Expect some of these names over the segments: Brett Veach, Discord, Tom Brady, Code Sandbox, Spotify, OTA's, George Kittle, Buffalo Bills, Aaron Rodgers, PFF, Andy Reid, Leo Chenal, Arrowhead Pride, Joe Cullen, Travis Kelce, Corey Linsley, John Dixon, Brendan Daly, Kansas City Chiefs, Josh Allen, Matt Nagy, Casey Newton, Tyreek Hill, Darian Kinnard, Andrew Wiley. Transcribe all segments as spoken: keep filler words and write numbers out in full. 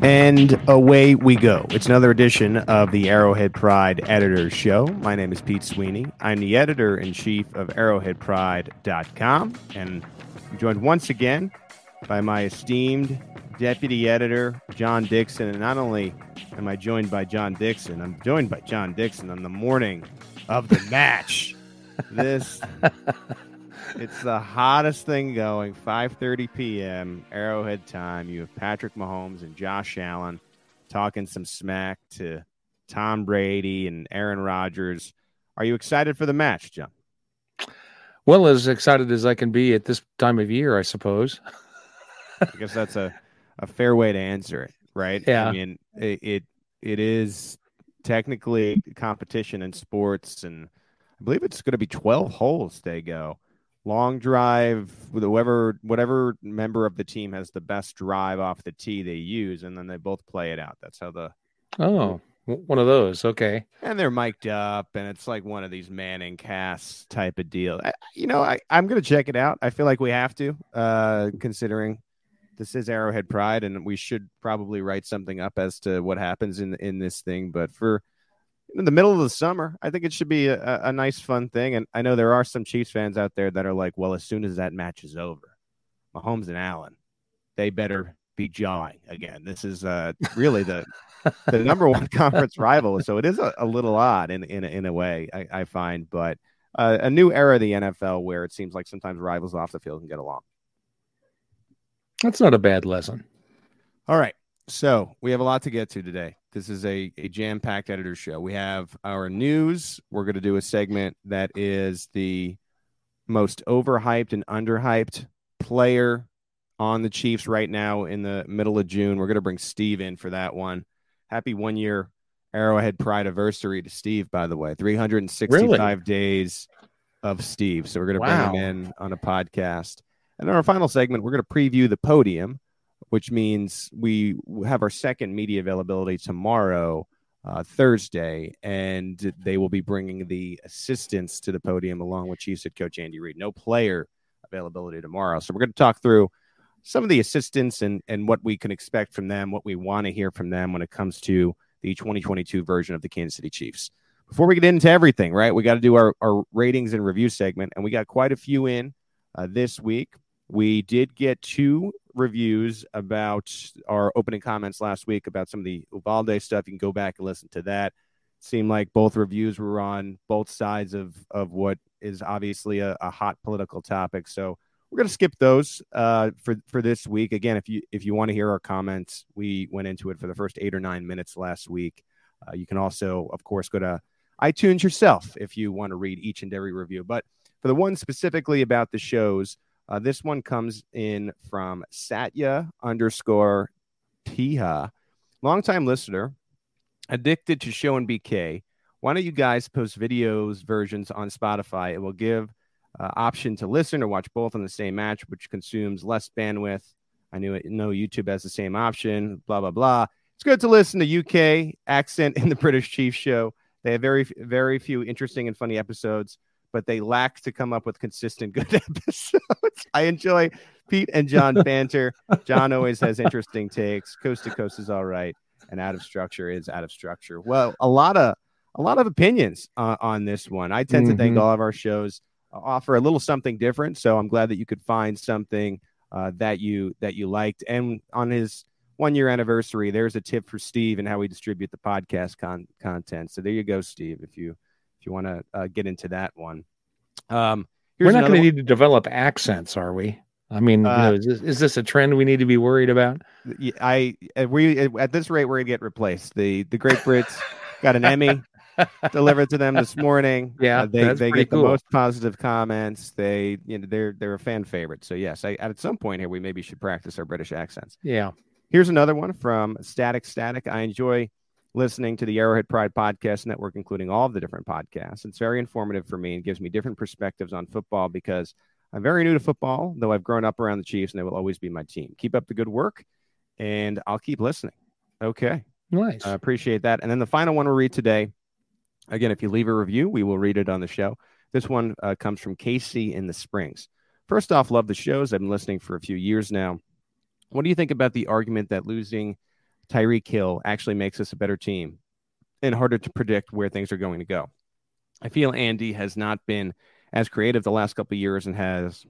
And away we go. It's another edition of the Arrowhead Pride Editor's Show. My name is Pete Sweeney. I'm the editor-in-chief of arrowhead pride dot com. And I'm joined once again by my esteemed deputy editor, John Dixon. And not only am I joined by John Dixon, I'm joined by John Dixon on the morning of the match. This... It's the hottest thing going, five thirty p.m. Arrowhead time. You have Patrick Mahomes and Josh Allen talking some smack to Tom Brady and Aaron Rodgers. Are you excited for the match, John? Well, as excited as I can be at this time of year, I suppose. I guess that's a, a fair way to answer it, right? Yeah. I mean, it it, it is technically competition in sports, and I believe it's going to be twelve holes they go. Long drive with whoever, whatever member of the team has the best drive off the tee they use, and then they both play it out. That's how the oh, one of those. Okay, and they're mic'd up, and it's like one of these Manning casts type of deal. I, you know, I I'm gonna check it out. I feel like we have to, uh, considering this is Arrowhead Pride, and we should probably write something up as to what happens in in this thing. But for in the middle of the summer, I think it should be a, a nice, fun thing. And I know there are some Chiefs fans out there that are like, well, as soon as that match is over, Mahomes and Allen, they better be jawing again. This is uh, really the the number one conference rival. So it is a, a little odd in, in, in a way, I, I find. But uh, a new era of the N F L where it seems like sometimes rivals off the field can get along. That's not a bad lesson. All right. So we have a lot to get to today. This is a, a jam-packed editor's show. We have our news. We're going to do a segment that is the most overhyped and underhyped player on the Chiefs right now in the middle of June. We're going to bring Steve in for that one. Happy one-year Arrowhead Pride anniversary to Steve, by the way. three hundred sixty-five really? Days of Steve. So we're going to wow. bring him in on a podcast. And in our final segment, we're going to preview the podium, which means we have our second media availability tomorrow, uh, Thursday, and they will be bringing the assistants to the podium along with Chiefs head coach Andy Reid. No player availability tomorrow. So we're going to talk through some of the assistants and, and what we can expect from them, what we want to hear from them when it comes to the twenty twenty-two version of the Kansas City Chiefs. Before we get into everything, right, we got to do our, our ratings and review segment, and we got quite a few in uh, this week. We did get two reviews about our opening comments last week about some of the Uvalde stuff. You can go back and listen to that. It seemed like both reviews were on both sides of, of what is obviously a, a hot political topic. So we're going to skip those uh, for, for this week. Again, if you if you want to hear our comments, we went into it for the first eight or nine minutes last week. Uh, you can also, of course, go to iTunes yourself if you want to read each and every review. But for the one specifically about the shows, Uh, this one comes in from Satya underscore Piha. Longtime listener, addicted to Show and B K. Why don't you guys post videos versions on Spotify? It will give uh, option to listen or watch both on the same match, which consumes less bandwidth. I knew it, no YouTube has the same option, blah, blah, blah. It's good to listen to U K accent in the British Chiefs show. They have very, very few interesting and funny episodes, but they lack to come up with consistent good episodes. I enjoy Pete and John banter. John always has interesting takes. Coast to coast is all right, and out of structure is out of structure. Well, a lot of a lot of opinions uh, on this one. I tend mm-hmm. to think all of our shows offer a little something different, so I'm glad that you could find something uh, that you that you liked. And on his one-year anniversary, there's a tip for Steve and how we distribute the podcast con- content. So there you go, Steve. If you if you want to uh, get into that one, um, here's we're not going to need to develop accents, are we? I mean, uh, you know, is, this, is this a trend we need to be worried about? I we at this rate, we're going to get replaced. The the Great Brits got an Emmy delivered to them this morning. Yeah, uh, they they get cool. the most positive comments. They you know they're they're a fan favorite. So yes, I, at some point here, we maybe should practice our British accents. Yeah. Here's another one from Static Static. I enjoy listening to the Arrowhead Pride Podcast Network, including all of the different podcasts. It's very informative for me and gives me different perspectives on football because I'm very new to football, though I've grown up around the Chiefs, and they will always be my team. Keep up the good work, and I'll keep listening. Okay. Nice. I uh, appreciate that. And then the final one we'll read today, again, if you leave a review, we will read it on the show. This one uh, comes from K C in the Springs. First off, love the shows. I've been listening for a few years now. What do you think about the argument that losing Tyreek Hill actually makes us a better team and harder to predict where things are going to go? I feel Andy has not been as creative the last couple of years and has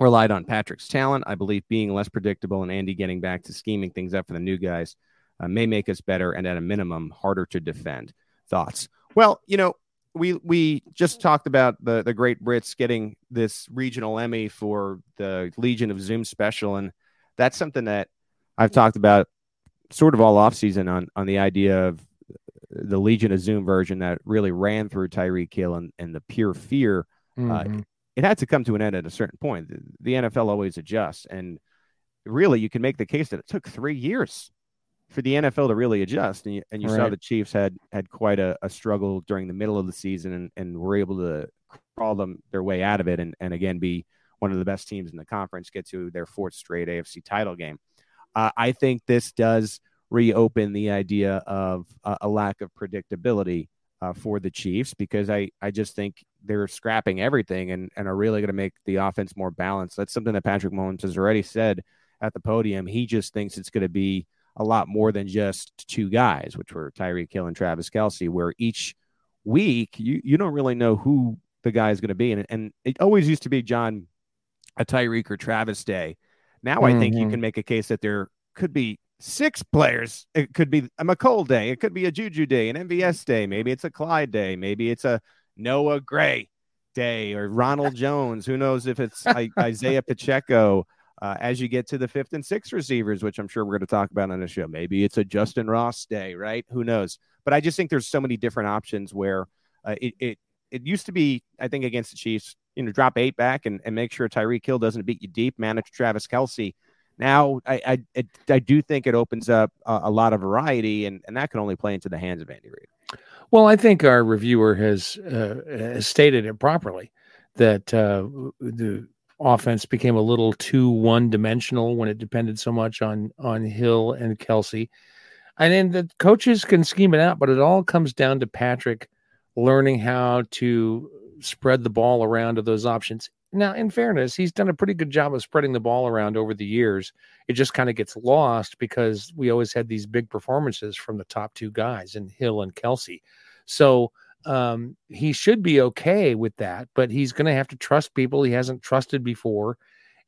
relied on Patrick's talent. I believe being less predictable and Andy getting back to scheming things up for the new guys uh, may make us better and, at a minimum, harder to defend. Thoughts? Well, you know, we we just talked about the, the Great Brits getting this regional Emmy for the Legion of Zoom special, and that's something that I've talked about sort of all offseason on, on the idea of the Legion of Zoom version that really ran through Tyreek Hill and, and the pure fear. Mm-hmm. Uh, it had to come to an end at a certain point. The, the N F L always adjusts. And really, you can make the case that it took three years for the N F L to really adjust. And you, and you right. saw the Chiefs had had quite a, a struggle during the middle of the season and, and were able to crawl them their way out of it and, and again, be one of the best teams in the conference, get to their fourth straight A F C title game. Uh, I think this does reopen the idea of uh, a lack of predictability uh, for the Chiefs, because I, I just think they're scrapping everything and, and are really going to make the offense more balanced. That's something that Patrick Mahomes has already said at the podium. He just thinks it's going to be a lot more than just two guys, which were Tyreek Hill and Travis Kelce, where each week you, you don't really know who the guy is going to be. And, and it always used to be, John, a Tyreek or Travis day. Now mm-hmm. I think you can make a case that there could be six players. It could be a Mecole day. It could be a Juju day, an M V S day. Maybe it's a Clyde day. Maybe it's a Noah Gray day or Ronald Jones. Who knows if it's I, Isaiah Pacheco uh, as you get to the fifth and sixth receivers, which I'm sure we're going to talk about on the show. Maybe it's a Justin Ross day, right? Who knows? But I just think there's so many different options where uh, it, it, it used to be, I think, against the Chiefs, you know, drop eight back and, and make sure Tyreek Hill doesn't beat you deep, manage Travis Kelce. Now, I I, I do think it opens up a, a lot of variety, and, and that can only play into the hands of Andy Reid. Well, I think our reviewer has, uh, has stated it properly, that uh, the offense became a little too one-dimensional when it depended so much on, on Hill and Kelce. And then the coaches can scheme it out, but it all comes down to Patrick learning how to spread the ball around of those options. Now, in fairness, he's done a pretty good job of spreading the ball around over the years. It just kind of gets lost because we always had these big performances from the top two guys in Hill and Kelce. So um, he should be okay with that, but he's going to have to trust people he hasn't trusted before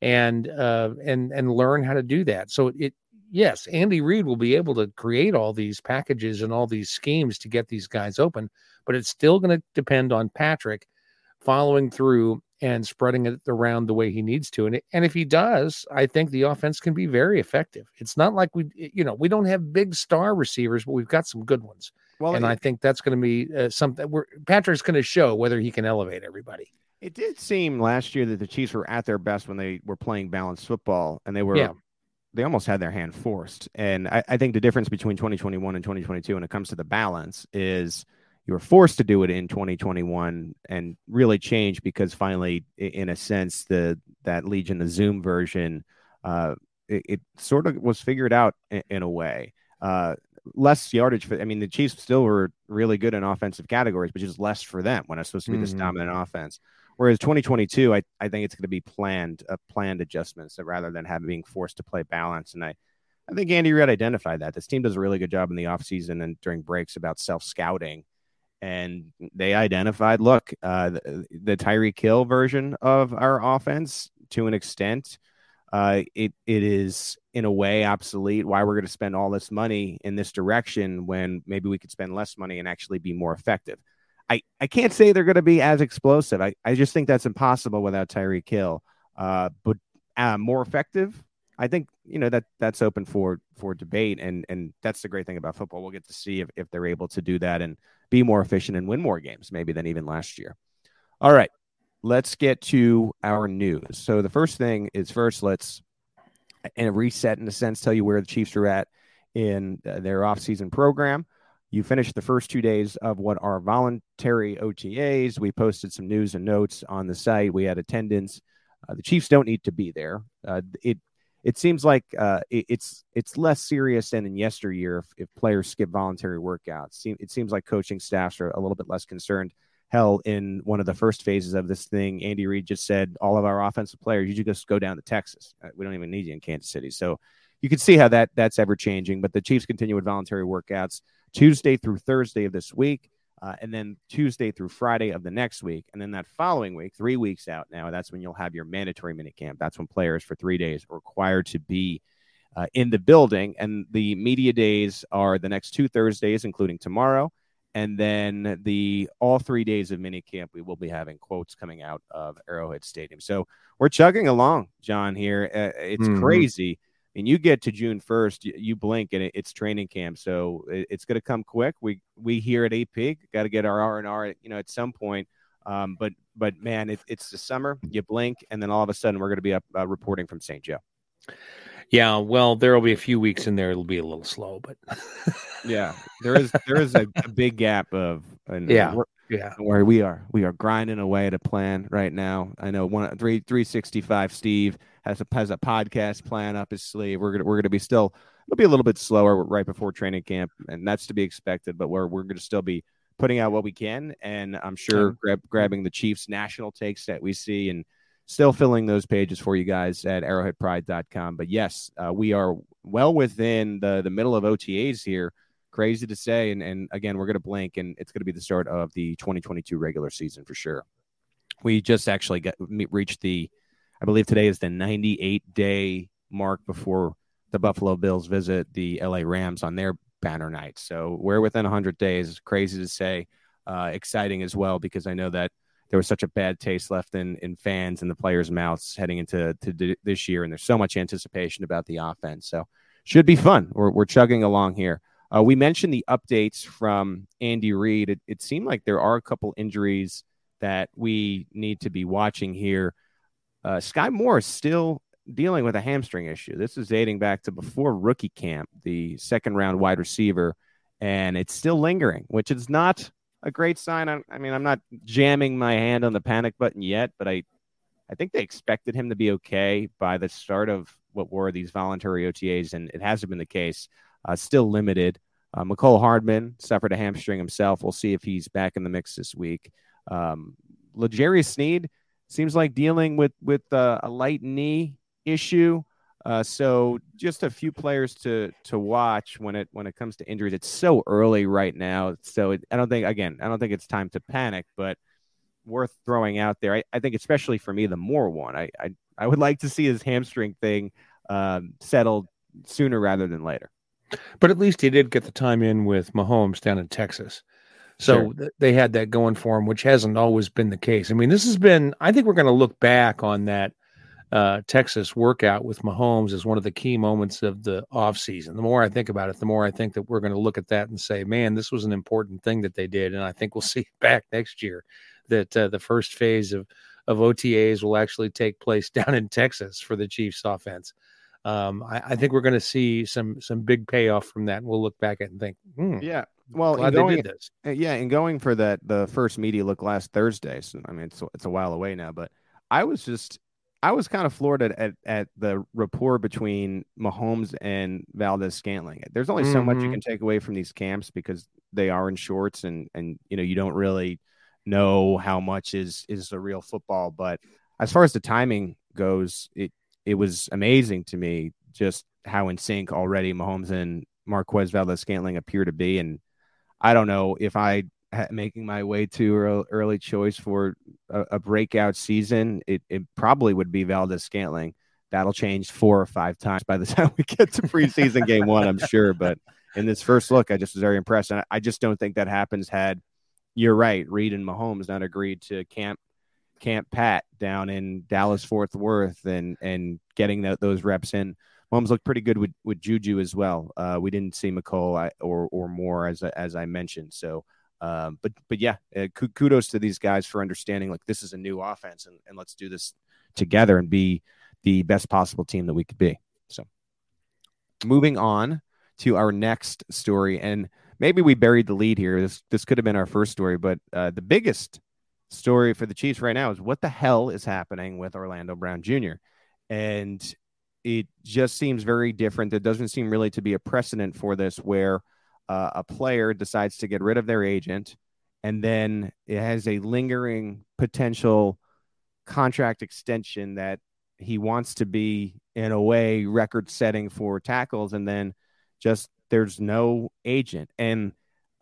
and, uh, and, and learn how to do that. So it, yes, Andy Reid will be able to create all these packages and all these schemes to get these guys open, but it's still going to depend on Patrick following through and spreading it around the way he needs to. And, and if he does, I think the offense can be very effective. It's not like we, you know, we don't have big star receivers, but we've got some good ones. Well, and it, I think that's going to be uh, something where Patrick's going to show whether he can elevate everybody. It did seem last year that the Chiefs were at their best when they were playing balanced football, and they were, yeah. they almost had their hand forced. And I, I think the difference between twenty twenty-one and twenty twenty-two when it comes to the balance is, you were forced to do it in twenty twenty-one and really change because finally, in a sense, the that Legion of Zoom version, uh, it, it sort of was figured out in, in a way. Uh, less yardage. For, I mean, the Chiefs still were really good in offensive categories, but just less for them when it's supposed to be mm-hmm. this dominant offense. Whereas twenty twenty-two, I, I think it's going to be planned, uh, planned adjustments rather than having being forced to play balance. And I, I think Andy Reid identified that. This team does a really good job in the offseason and during breaks about self-scouting. And they identified, look, uh, the, the Tyreek Hill version of our offense, to an extent, uh, it it is in a way obsolete. Why we're going to spend all this money in this direction when maybe we could spend less money and actually be more effective. I, I can't say they're going to be as explosive. I, I just think that's impossible without Tyreek Hill. Uh, but uh, more effective, I think, you know, that that's open for for debate. And and that's the great thing about football. We'll get to see if, if they're able to do that and be more efficient and win more games maybe than even last year. All right, let's get to our news. So the first thing is first, let's and reset in a sense, tell you where the Chiefs are at in their offseason program. You finished the first two days of what are voluntary O T As. We posted some news and notes on the site. We had attendance. Uh, the Chiefs don't need to be there. Uh, it it seems like uh, it, it's it's less serious than in yesteryear if, if players skip voluntary workouts. It seems like coaching staffs are a little bit less concerned. Hell, in one of the first phases of this thing, Andy Reid just said, all of our offensive players, you just go down to Texas. We don't even need you in Kansas City. So you can see how that that's ever-changing. But the Chiefs continue with voluntary workouts Tuesday through Thursday of this week, uh, and then Tuesday through Friday of the next week. And then that following week, three weeks out now, that's when you'll have your mandatory minicamp. That's when players for three days are required to be uh, in the building. And the media days are the next two Thursdays, including tomorrow. And then the all three days of minicamp, we will be having quotes coming out of Arrowhead Stadium. So we're chugging along, John, here. Uh, it's mm-hmm. crazy. And you get to June first, you blink, and it's training camp. So it's going to come quick. We we here at A P got to get our R and R, you know, at some point. Um, but, but man, it, it's the summer. You blink, and then all of a sudden we're going to be up uh, reporting from Saint Joe. Yeah, well, there will be a few weeks in there. It'll be a little slow, but yeah, there is there is a, a big gap of and yeah, yeah. Where we are, we are grinding away at a plan right now. I know one three three sixty five. Steve has a has a podcast plan up his sleeve. We're gonna we're gonna be still. It'll be a little bit slower right before training camp, and that's to be expected. But we're we're gonna still be putting out what we can, and I'm sure yeah. grab, grabbing the Chiefs national takes that we see and. Still filling those pages for you guys at arrowhead pride dot com. But yes, uh, we are well within the, the middle of O T As here. Crazy to say. And, and again, we're going to blink, and it's going to be the start of the twenty twenty-two regular season for sure. We just actually got reached the, I believe today is the ninety-eight day mark before the Buffalo Bills visit the L A Rams on their banner night. So we're within one hundred days. Crazy to say. Uh, exciting as well, because I know that there was such a bad taste left in, in fans and the players' mouths heading into to this year. And there's so much anticipation about the offense. So should be fun. We're, we're chugging along here. Uh, we mentioned the updates from Andy Reid. It, it seemed like there are a couple injuries that we need to be watching here. Uh, Sky Moore is still dealing with a hamstring issue. This is dating back to before rookie camp, the second round wide receiver. And it's still lingering, which is not a great sign. I, I mean, I'm not jamming my hand on the panic button yet, but I, I think they expected him to be okay by the start of what were these voluntary O T As, and it hasn't been the case. Uh, still limited. Uh, Mecole Hardman suffered a hamstring himself. We'll see if he's back in the mix this week. Um, L'Jarius Sneed seems like dealing with with uh, a light knee issue. Uh, so just a few players to to watch when it when it comes to injuries. It's so early right now. So it, I don't think, again, I don't think it's time to panic, but worth throwing out there. I, I think especially for me, the Moore one, I, I, I would like to see his hamstring thing um, settled sooner rather than later. But at least he did get the time in with Mahomes down in Texas. So sure. th- they had that going for him, which hasn't always been the case. I mean, this has been, I think we're going to look back on that Uh, Texas workout with Mahomes is one of the key moments of the offseason. The more I think about it, the more I think that we're going to look at that and say, man, this was an important thing that they did. And I think we'll see it back next year, that uh, the first phase of, of O T As will actually take place down in Texas for the Chiefs offense. Um, I, I think we're going to see some some big payoff from that. And we'll look back at it and think, hmm, yeah, well, glad going, they did this. Yeah, and going for that, the first media look last Thursday. So, I mean, it's, it's a while away now, but I was just I was kind of floored at, at, at the rapport between Mahomes and Valdez-Scantling. There's only so mm-hmm. much you can take away from these camps because they are in shorts and, and, you know, you don't really know how much is is the real football. But as far as the timing goes, it it was amazing to me just how in sync already Mahomes and Marquez Valdez-Scantling appear to be. And I don't know if I making my way to early choice for a, a breakout season, it, it probably would be Valdez-Scantling. That'll change four or five times by the time we get to preseason game one, I'm sure. But in this first look, I just was very impressed. And I just don't think that happens had, you're right, Reid and Mahomes not agreed to camp Camp Pat down in Dallas, Fort Worth, and and getting the, those reps in. Mahomes looked pretty good with, with Juju as well. Uh, we didn't see Mecole or or Moore, as as I mentioned. So, um, but but yeah, uh, kudos to these guys for understanding, like, this is a new offense, and, and let's do this together and be the best possible team that we could be. So, moving on to our next story, and maybe we buried the lead here. This this could have been our first story, but uh, the biggest story for the Chiefs right now is what the hell is happening with Orlando Brown Junior And it just seems very different. There doesn't seem really to be a precedent for this, where uh, a player decides to get rid of their agent, and then it has a lingering potential contract extension that he wants to be, in a way, record setting for tackles. And then just there's no agent, and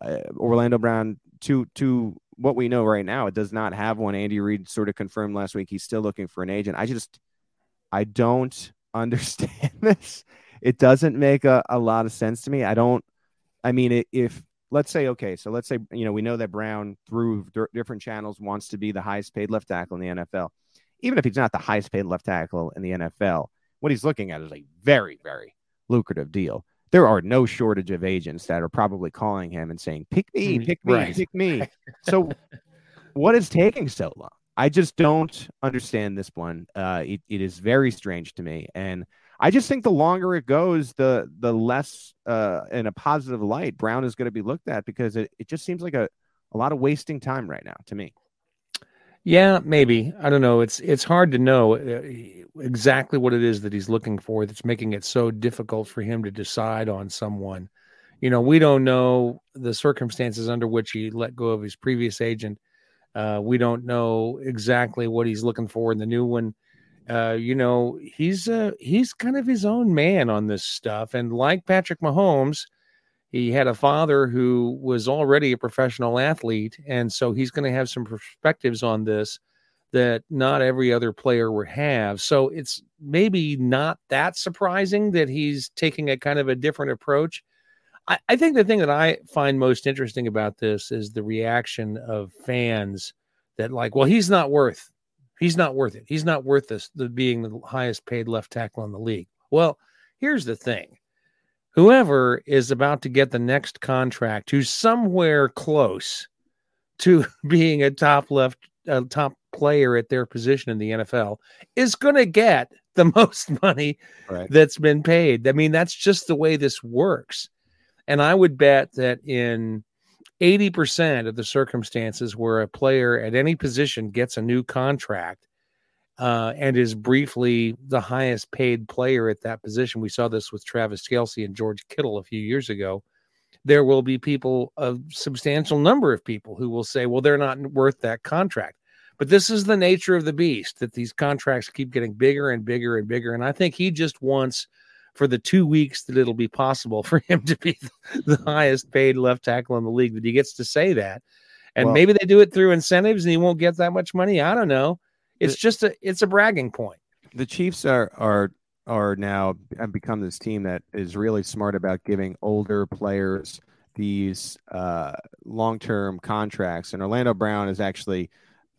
uh, Orlando Brown to, to, what we know right now, it does not have one. Andy Reid sort of confirmed last week he's still looking for an agent. I just, I don't understand this. It doesn't make a, a lot of sense to me. I don't, I mean, if let's say, okay, so let's say, you know, we know that Brown through d- different channels wants to be the highest paid left tackle in the N F L. Even if he's not the highest paid left tackle in the N F L, what he's looking at is a very, very lucrative deal. There are no shortage of agents that are probably calling him and saying, pick me, pick me, right. pick me. So what is taking so long? I just don't understand this one. Uh, it, it is very strange to me. And I just think the longer it goes, the the less uh, in a positive light Brown is going to be looked at, because it, it just seems like a, a lot of wasting time right now to me. Yeah, maybe. I don't know. It's it's hard to know exactly what it is that he's looking for that's making it so difficult for him to decide on someone. You know, we don't know the circumstances under which he let go of his previous agent. Uh, we don't know exactly what he's looking for in the new one. Uh, you know, he's uh, he's kind of his own man on this stuff. And like Patrick Mahomes, he had a father who was already a professional athlete, and so he's going to have some perspectives on this that not every other player would have. So it's maybe not that surprising that he's taking a kind of a different approach. I, I think the thing that I find most interesting about this is the reaction of fans that, like, well, he's not worth, he's not worth it. He's not worth this, the being the highest paid left tackle in the league. Well, here's the thing. Whoever is about to get the next contract, who's somewhere close to being a top left, a top player at their position in the N F L, is going to get the most money right. that's been paid. I mean, that's just the way this works. And I would bet that in eighty percent of the circumstances where a player at any position gets a new contract, Uh, and is briefly the highest paid player at that position. We saw this with Travis Kelce and George Kittle a few years ago. There will be people, a substantial number of people, who will say, well, they're not worth that contract. But this is the nature of the beast, that these contracts keep getting bigger and bigger and bigger. And I think he just wants, for the two weeks that it'll be possible for him to be the highest paid left tackle in the league, that he gets to say that. And well, maybe they do it through incentives and he won't get that much money. I don't know. It's just a it's a bragging point. The Chiefs are are are now have become this team that is really smart about giving older players these uh, long-term contracts, and Orlando Brown is actually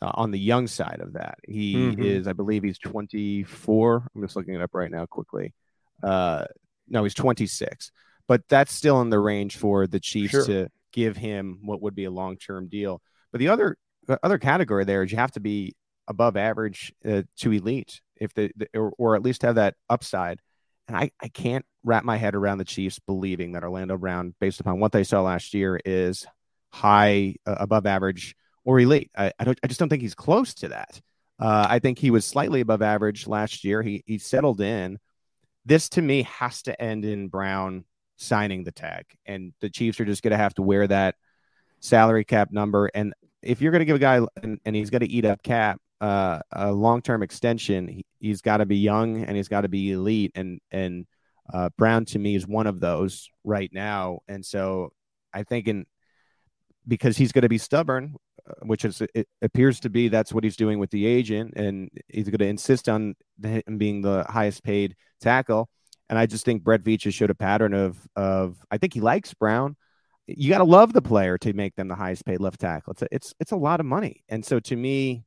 uh, on the young side of that. He mm-hmm. is, I believe, he's twenty-four. I'm just looking it up right now quickly. Uh, no, he's twenty-six, but that's still in the range for the Chiefs sure. to give him what would be a long-term deal. But the other the other category there is you have to be above average uh, to elite, if the, the or, or at least have that upside. And I, I can't wrap my head around the Chiefs believing that Orlando Brown, based upon what they saw last year, is high, uh, above average, or elite. I, I don't I just don't think he's close to that. Uh, I think he was slightly above average last year. He he settled in. This to me has to end in Brown signing the tag, and the Chiefs are just going to have to wear that salary cap number. And if you're going to give a guy and, and he's going to eat up cap, uh, a long-term extension, he, he's got to be young and he's got to be elite. And, and uh, Brown to me is one of those right now. And so I think in, because he's going to be stubborn, which is, it appears to be, that's what he's doing with the agent. And he's going to insist on him being the highest paid tackle. And I just think Brett Veach has showed a pattern of, of, I think he likes Brown. You got to love the player to make them the highest paid left tackle. It's a, it's, it's a lot of money. And so to me,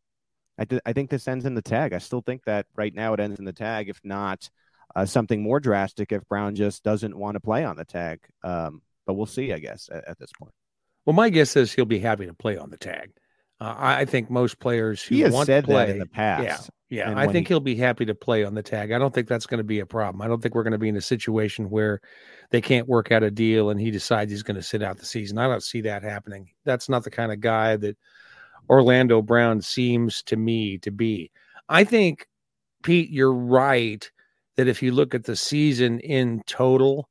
I, th- I think this ends in the tag. I still think that right now it ends in the tag, if not uh, something more drastic, if Brown just doesn't want to play on the tag. Um, but we'll see, I guess, at, at this point. Well, my guess is he'll be happy to play on the tag. Uh, I think most players who he has want said to play that in the past. Yeah, yeah. I think he... he'll be happy to play on the tag. I don't think that's going to be a problem. I don't think we're going to be in a situation where they can't work out a deal and he decides he's going to sit out the season. I don't see that happening. That's not the kind of guy that Orlando Brown seems to me to be. I think, Pete, you're right that if you look at the season in total,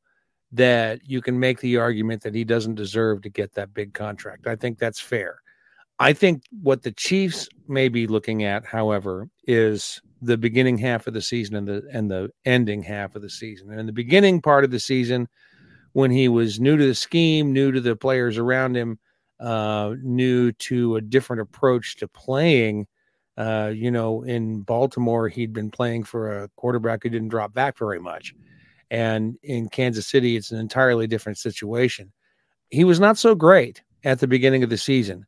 that you can make the argument that he doesn't deserve to get that big contract. I think that's fair. I think what the Chiefs may be looking at, however, is the beginning half of the season and the and the ending half of the season. And in the beginning part of the season, when he was new to the scheme, new to the players around him, uh, new to a different approach to playing, uh, you know, in Baltimore, he'd been playing for a quarterback who didn't drop back very much. And in Kansas City, it's an entirely different situation. He was not so great at the beginning of the season.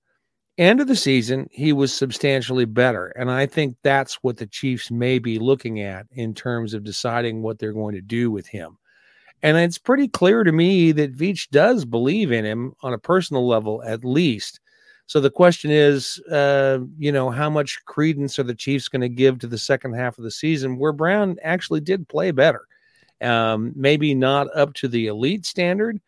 End of the season, he was substantially better. And I think that's what the Chiefs may be looking at in terms of deciding what they're going to do with him. And it's pretty clear to me that Veach does believe in him on a personal level, at least. So the question is, uh, you know, how much credence are the Chiefs going to give to the second half of the season where Brown actually did play better? Um, maybe not up to the elite standard,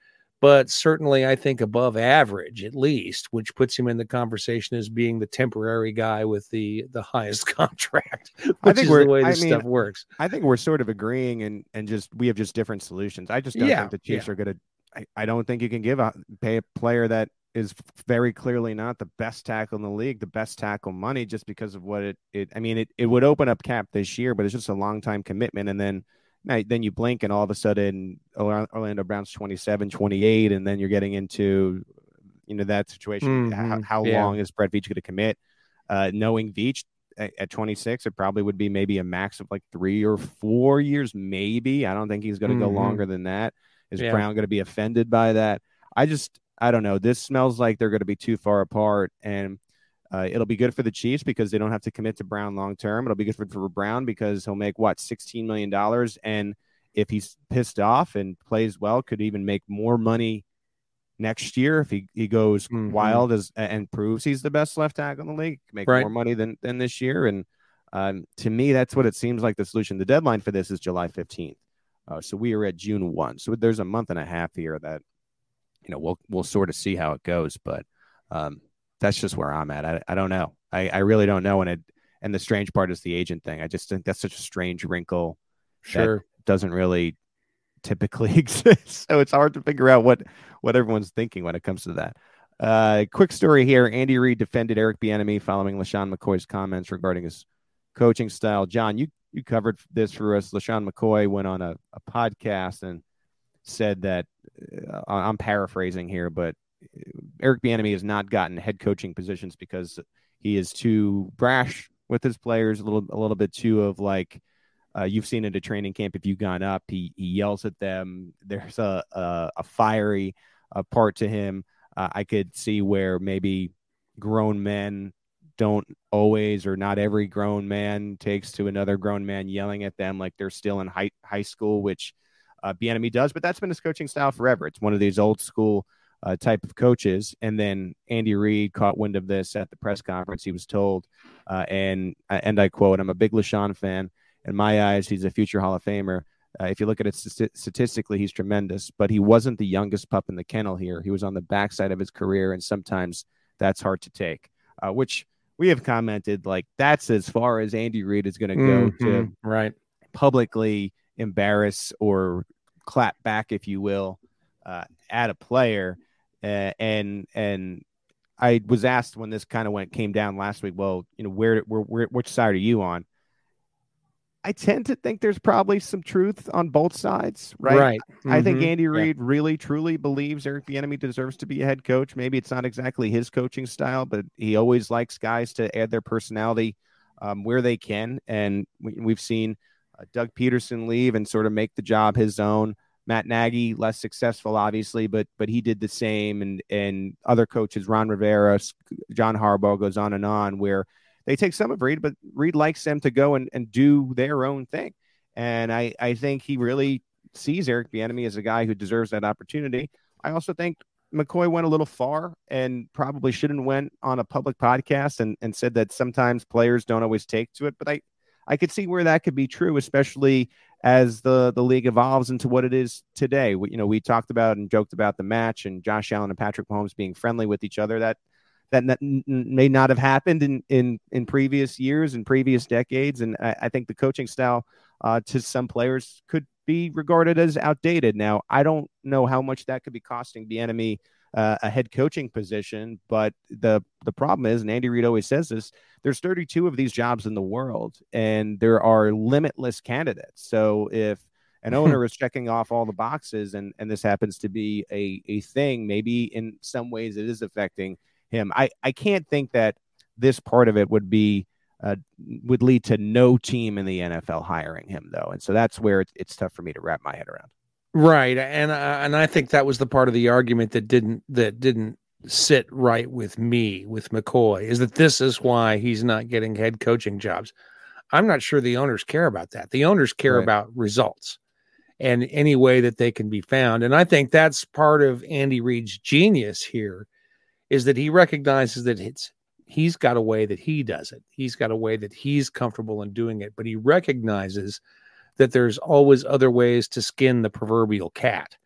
but certainly I think above average at least, which puts him in the conversation as being the temporary guy with the, the highest contract, which I think is we're, the way this I mean, stuff works. I think we're sort of agreeing and, and just, we have just different solutions. I just don't yeah, think the Chiefs yeah. are going to, I, I don't think you can give a pay a player that is very clearly not the best tackle in the league, the best tackle money, just because of what it, it I mean, it, it would open up cap this year, but it's just a long time commitment. And then, Now, then you blink and all of a sudden Orlando Brown's twenty-seven, twenty-eight, and then you're getting into, you know, that situation. Mm-hmm. How, how yeah. long is Brett Veach going to commit? Uh, knowing Veach at, at twenty-six, it probably would be maybe a max of like three or four years, maybe. I don't think he's going to mm-hmm. go longer than that. Is yeah. Brown going to be offended by that? I just, I don't know. This smells like they're going to be too far apart, and Uh, it'll be good for the Chiefs because they don't have to commit to Brown long-term. It'll be good for, for Brown because he'll make, what, sixteen million dollars? And if he's pissed off and plays well, could even make more money next year if he, he goes mm-hmm. wild as, and proves he's the best left tackle in the league, make right. more money than, than this year. And um, to me, that's what it seems like the solution. The deadline for this is July fifteenth. Uh, so we are at June first. So there's a month and a half here that, you know, we'll, we'll sort of see how it goes. But um that's just where I'm at. I, I don't know. I, I really don't know. And it, and the strange part is the agent thing. I just think that's such a strange wrinkle sure. that doesn't really typically exist. So it's hard to figure out what, what everyone's thinking when it comes to that. Uh, quick story here. Andy Reid defended Eric Bieniemy following LeSean McCoy's comments regarding his coaching style. John, you, you covered this for us. LeSean McCoy went on a, a podcast and said that uh, I'm paraphrasing here, but Eric Bieniemy has not gotten head coaching positions because he is too brash with his players, a little, a little bit too of like, uh, you've seen it at training camp. If you've gone up, he, he yells at them. There's a, a, a fiery uh, part to him. Uh, I could see where maybe grown men don't always, or not every grown man takes to another grown man yelling at them like they're still in high, high school, which uh, Bieniemy does, but that's been his coaching style forever. It's one of these old school Uh, type of coaches. And then Andy Reid caught wind of this at the press conference. He was told, uh, and and I quote, "I'm a big LeSean fan. In my eyes, he's a future Hall of Famer. Uh, if you look at it st- statistically, he's tremendous. But he wasn't the youngest pup in the kennel here. He was on the backside of his career, and sometimes that's hard to take." Uh, which we have commented, like, that's as far as Andy Reid is going to go mm-hmm, to right. publicly embarrass or clap back, if you will, uh, at a player. Uh, and and I was asked when this kind of went came down last week, well, you know, where, where, where, which side are you on? I tend to think there's probably some truth on both sides, right? Right. Mm-hmm. I think Andy Reid yeah. really, truly believes Eric Bieniemy deserves to be a head coach. Maybe it's not exactly his coaching style, but he always likes guys to add their personality um, where they can. And we, we've seen uh, Doug Peterson leave and sort of make the job his own. Matt Nagy, less successful, obviously, but but he did the same. And, and other coaches, Ron Rivera, John Harbaugh, goes on and on, where they take some of Reid, but Reid likes them to go and, and do their own thing. And I, I think he really sees Eric Bieniemy as a guy who deserves that opportunity. I also think McCoy went a little far and probably shouldn't went on a public podcast and, and said that sometimes players don't always take to it. But I, I could see where that could be true, especially as the, the league evolves into what it is today. We, you know, we talked about and joked about the match and Josh Allen and Patrick Mahomes being friendly with each other. That that n- may not have happened in, in, in previous years and previous decades. And I, I think the coaching style uh, to some players could be regarded as outdated. Now, I don't know how much that could be costing Bieniemy uh, a head coaching position, but the, the problem is, and Andy Reid always says this, there's thirty-two of these jobs in the world, and there are limitless candidates. So if an owner is checking off all the boxes and, and this happens to be a, a thing, maybe in some ways it is affecting him. I, I can't think that this part of it would be uh, would lead to no team in the N F L hiring him, though. And so that's where it's, it's tough for me to wrap my head around. Right. And, uh, and I think that was the part of the argument that didn't that didn't sit right with me, with McCoy, is that this is why he's not getting head coaching jobs. I'm not sure the owners care about that. The owners care right. about results and any way that they can be found. And I think that's part of Andy Reid's genius here, is that he recognizes that it's, he's got a way that he does it. He's got a way that he's comfortable in doing it, but he recognizes that there's always other ways to skin the proverbial cat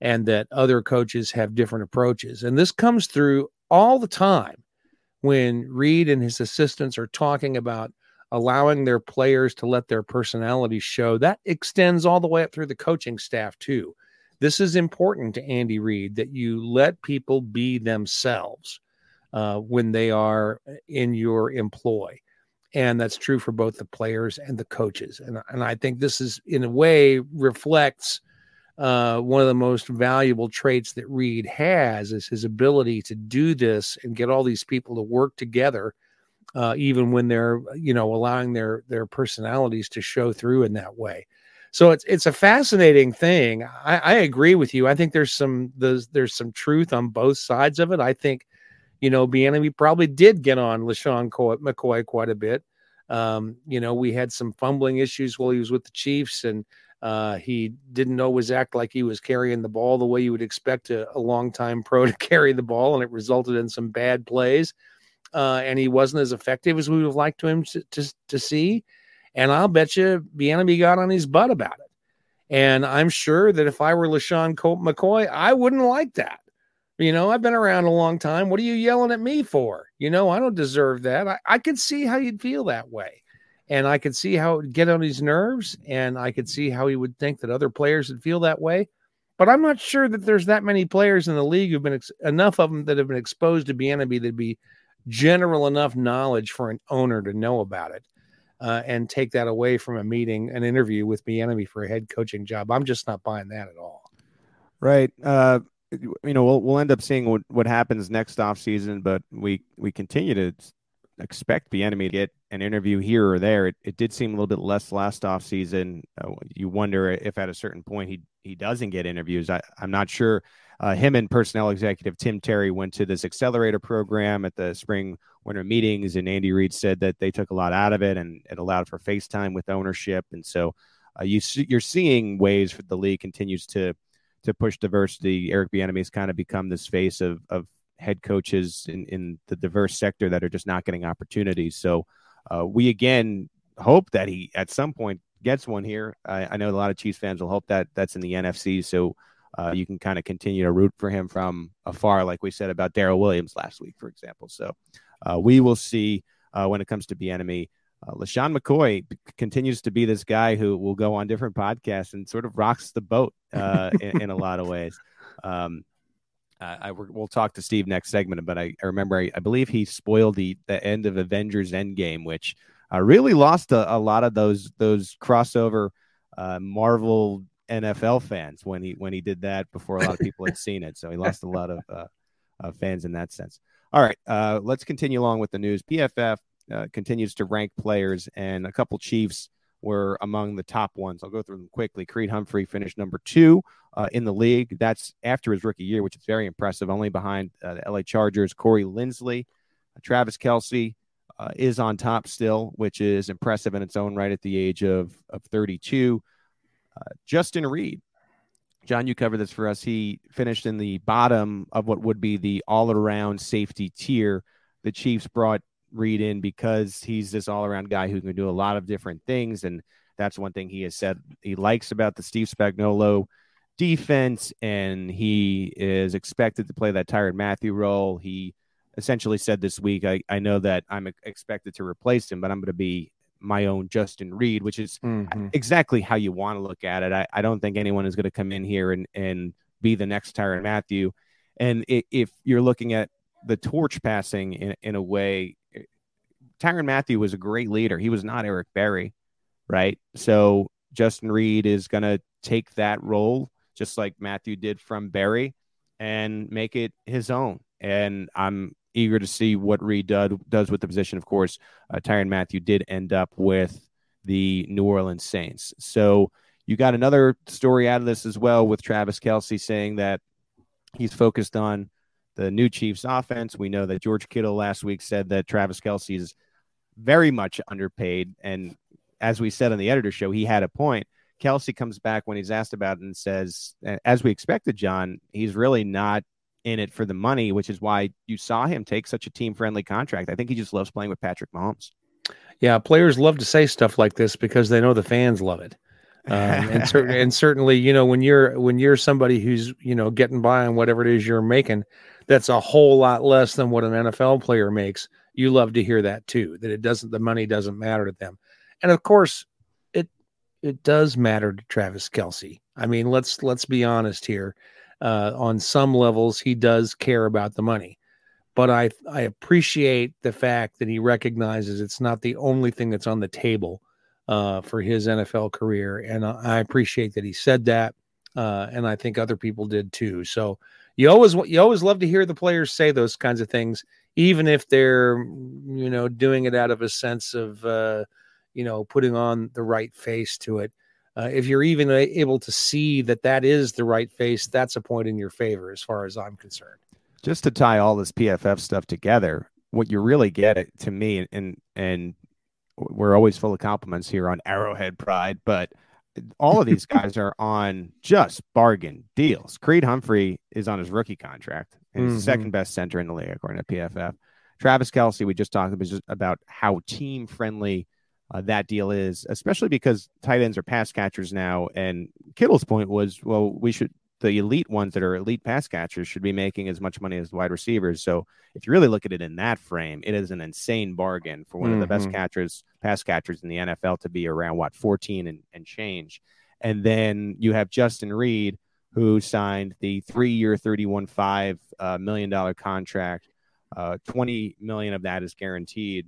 and that other coaches have different approaches. And this comes through all the time when Reid and his assistants are talking about allowing their players to let their personality show. That extends all the way up through the coaching staff too. This is important to Andy Reid, that you let people be themselves uh, when they are in your employ. And that's true for both the players and the coaches. And, and I think this is, in a way, reflects uh, one of the most valuable traits that Reid has, is his ability to do this and get all these people to work together, uh, even when they're, you know, allowing their, their personalities to show through in that way. So it's it's a fascinating thing. I, I agree with you. I think there's some there's, there's some truth on both sides of it. I think, you know, Bieniemy probably did get on LeSean McCoy quite a bit. Um, you know, we had some fumbling issues while he was with the Chiefs, and uh, he didn't always act like he was carrying the ball the way you would expect a, a longtime pro to carry the ball, and it resulted in some bad plays. Uh, and he wasn't as effective as we would have liked to him to, to, to see. And I'll bet you Bieniemy got on his butt about it. And I'm sure that if I were LeSean McCoy, I wouldn't like that. You know, I've been around a long time. What are you yelling at me for? You know, I don't deserve that. I, I could see how you'd feel that way. And I could see how it would get on his nerves. And I could see how he would think that other players would feel that way. But I'm not sure that there's that many players in the league who've been ex- enough of them that have been exposed to Bieniemy that'd be general enough knowledge for an owner to know about it. Uh, and take that away from a meeting, an interview with Bieniemy for a head coaching job. I'm just not buying that at all. Right. Uh, you know, we'll we'll end up seeing what, what happens next offseason, but we, we continue to expect Bieniemy to get an interview here or there. It, it did seem a little bit less last offseason. Uh, you wonder if at a certain point he he doesn't get interviews. I, I'm not sure. Uh, him and personnel executive Tim Terry went to this accelerator program at the spring winter meetings, and Andy Reid said that they took a lot out of it, and it allowed for FaceTime with ownership. And so uh, you see, you're seeing ways for the league continues to to push diversity. Eric Bieniemy has kind of become this face of of head coaches in, in the diverse sector that are just not getting opportunities. So uh, we, again, hope that he at some point gets one here. I, I know a lot of Chiefs fans will hope that that's in the N F C. So Uh, you can kind of continue to root for him from afar, like we said about Darrell Williams last week, for example. So uh, we will see uh, when it comes to Bieniemy. Uh, LeSean McCoy b- continues to be this guy who will go on different podcasts and sort of rocks the boat uh, in, in a lot of ways. Um, Uh, I we'll talk to Steve next segment, but I, I remember I, I believe he spoiled the, the end of Avengers Endgame, which uh, really lost a, a lot of those those crossover uh, Marvel N F L fans when he when he did that before a lot of people had seen it. So he lost a lot of uh, uh, fans in that sense. All right, uh, let's continue along with the news. P F F uh, continues to rank players, and a couple Chiefs were among the top ones. I'll go through them quickly. Creed Humphrey finished number two uh, in the league. That's after his rookie year, which is very impressive, only behind uh, the L A Chargers. Corey Linsley, uh, Travis Kelce uh, is on top still, which is impressive in its own right at the age of, of thirty-two. Uh, Justin Reid. John, you covered this for us. He finished in the bottom of what would be the all-around safety tier. The Chiefs brought Reid in because he's this all-around guy who can do a lot of different things, and that's one thing he has said he likes about the Steve Spagnuolo defense, and he is expected to play that Tyrann Mathieu role. He essentially said this week, I, I know that I'm expected to replace him, but I'm going to be my own Justin Reid, which is mm-hmm. exactly how you want to look at it. I, I don't think anyone is going to come in here and, and be the next Tyrann Mathieu. And it, if you're looking at the torch passing in, in a way, Tyrann Mathieu was a great leader. He was not Eric Berry, right? So Justin Reid is going to take that role just like Mathieu did from Berry and make it his own. And I'm eager to see what Reid did, does with the position. Of course, uh, Tyrann Mathieu did end up with the New Orleans Saints. So you got another story out of this as well with Travis Kelce saying that he's focused on the new Chiefs offense. We know that George Kittle last week said that Travis Kelce is very much underpaid. And as we said on the editor show, he had a point. Kelce comes back when he's asked about it and says, as we expected, John, he's really not in it for the money, which is why you saw him take such a team-friendly contract. I think he just loves playing with Patrick Mahomes. Yeah, players love to say stuff like this because they know the fans love it. Um, and, cer- and certainly, you know, when you're when you're somebody who's, you know, getting by on whatever it is you're making, that's a whole lot less than what an N F L player makes. You love to hear that too, that it doesn't, the money doesn't matter to them. And of course, it it does matter to Travis Kelce. I mean, let's let's be honest here. Uh, on some levels, he does care about the money, but I, I appreciate the fact that he recognizes it's not the only thing that's on the table uh, for his N F L career. And I appreciate that he said that. Uh, and I think other people did too. So you always, you always love to hear the players say those kinds of things, even if they're, you know, doing it out of a sense of, uh, you know, putting on the right face to it. Uh, if you're even able to see that that is the right face, that's a point in your favor as far as I'm concerned. Just to tie all this P F F stuff together, what you really get it to me, and and we're always full of compliments here on Arrowhead Pride, but all of these guys are on just bargain deals. Creed Humphrey is on his rookie contract and mm-hmm. he's the second best center in the league, according to P F F. Travis Kelce, we just talked about how team-friendly Uh, that deal is, especially because tight ends are pass catchers now. And Kittle's point was, well, we should, the elite ones that are elite pass catchers should be making as much money as wide receivers. So if you really look at it in that frame, it is an insane bargain for one mm-hmm. of the best catchers, pass catchers in the N F L to be around what, fourteen and, and change. And then you have Justin Reid, who signed the three-year thirty-one point five uh, million dollar contract. Uh, twenty million of that is guaranteed.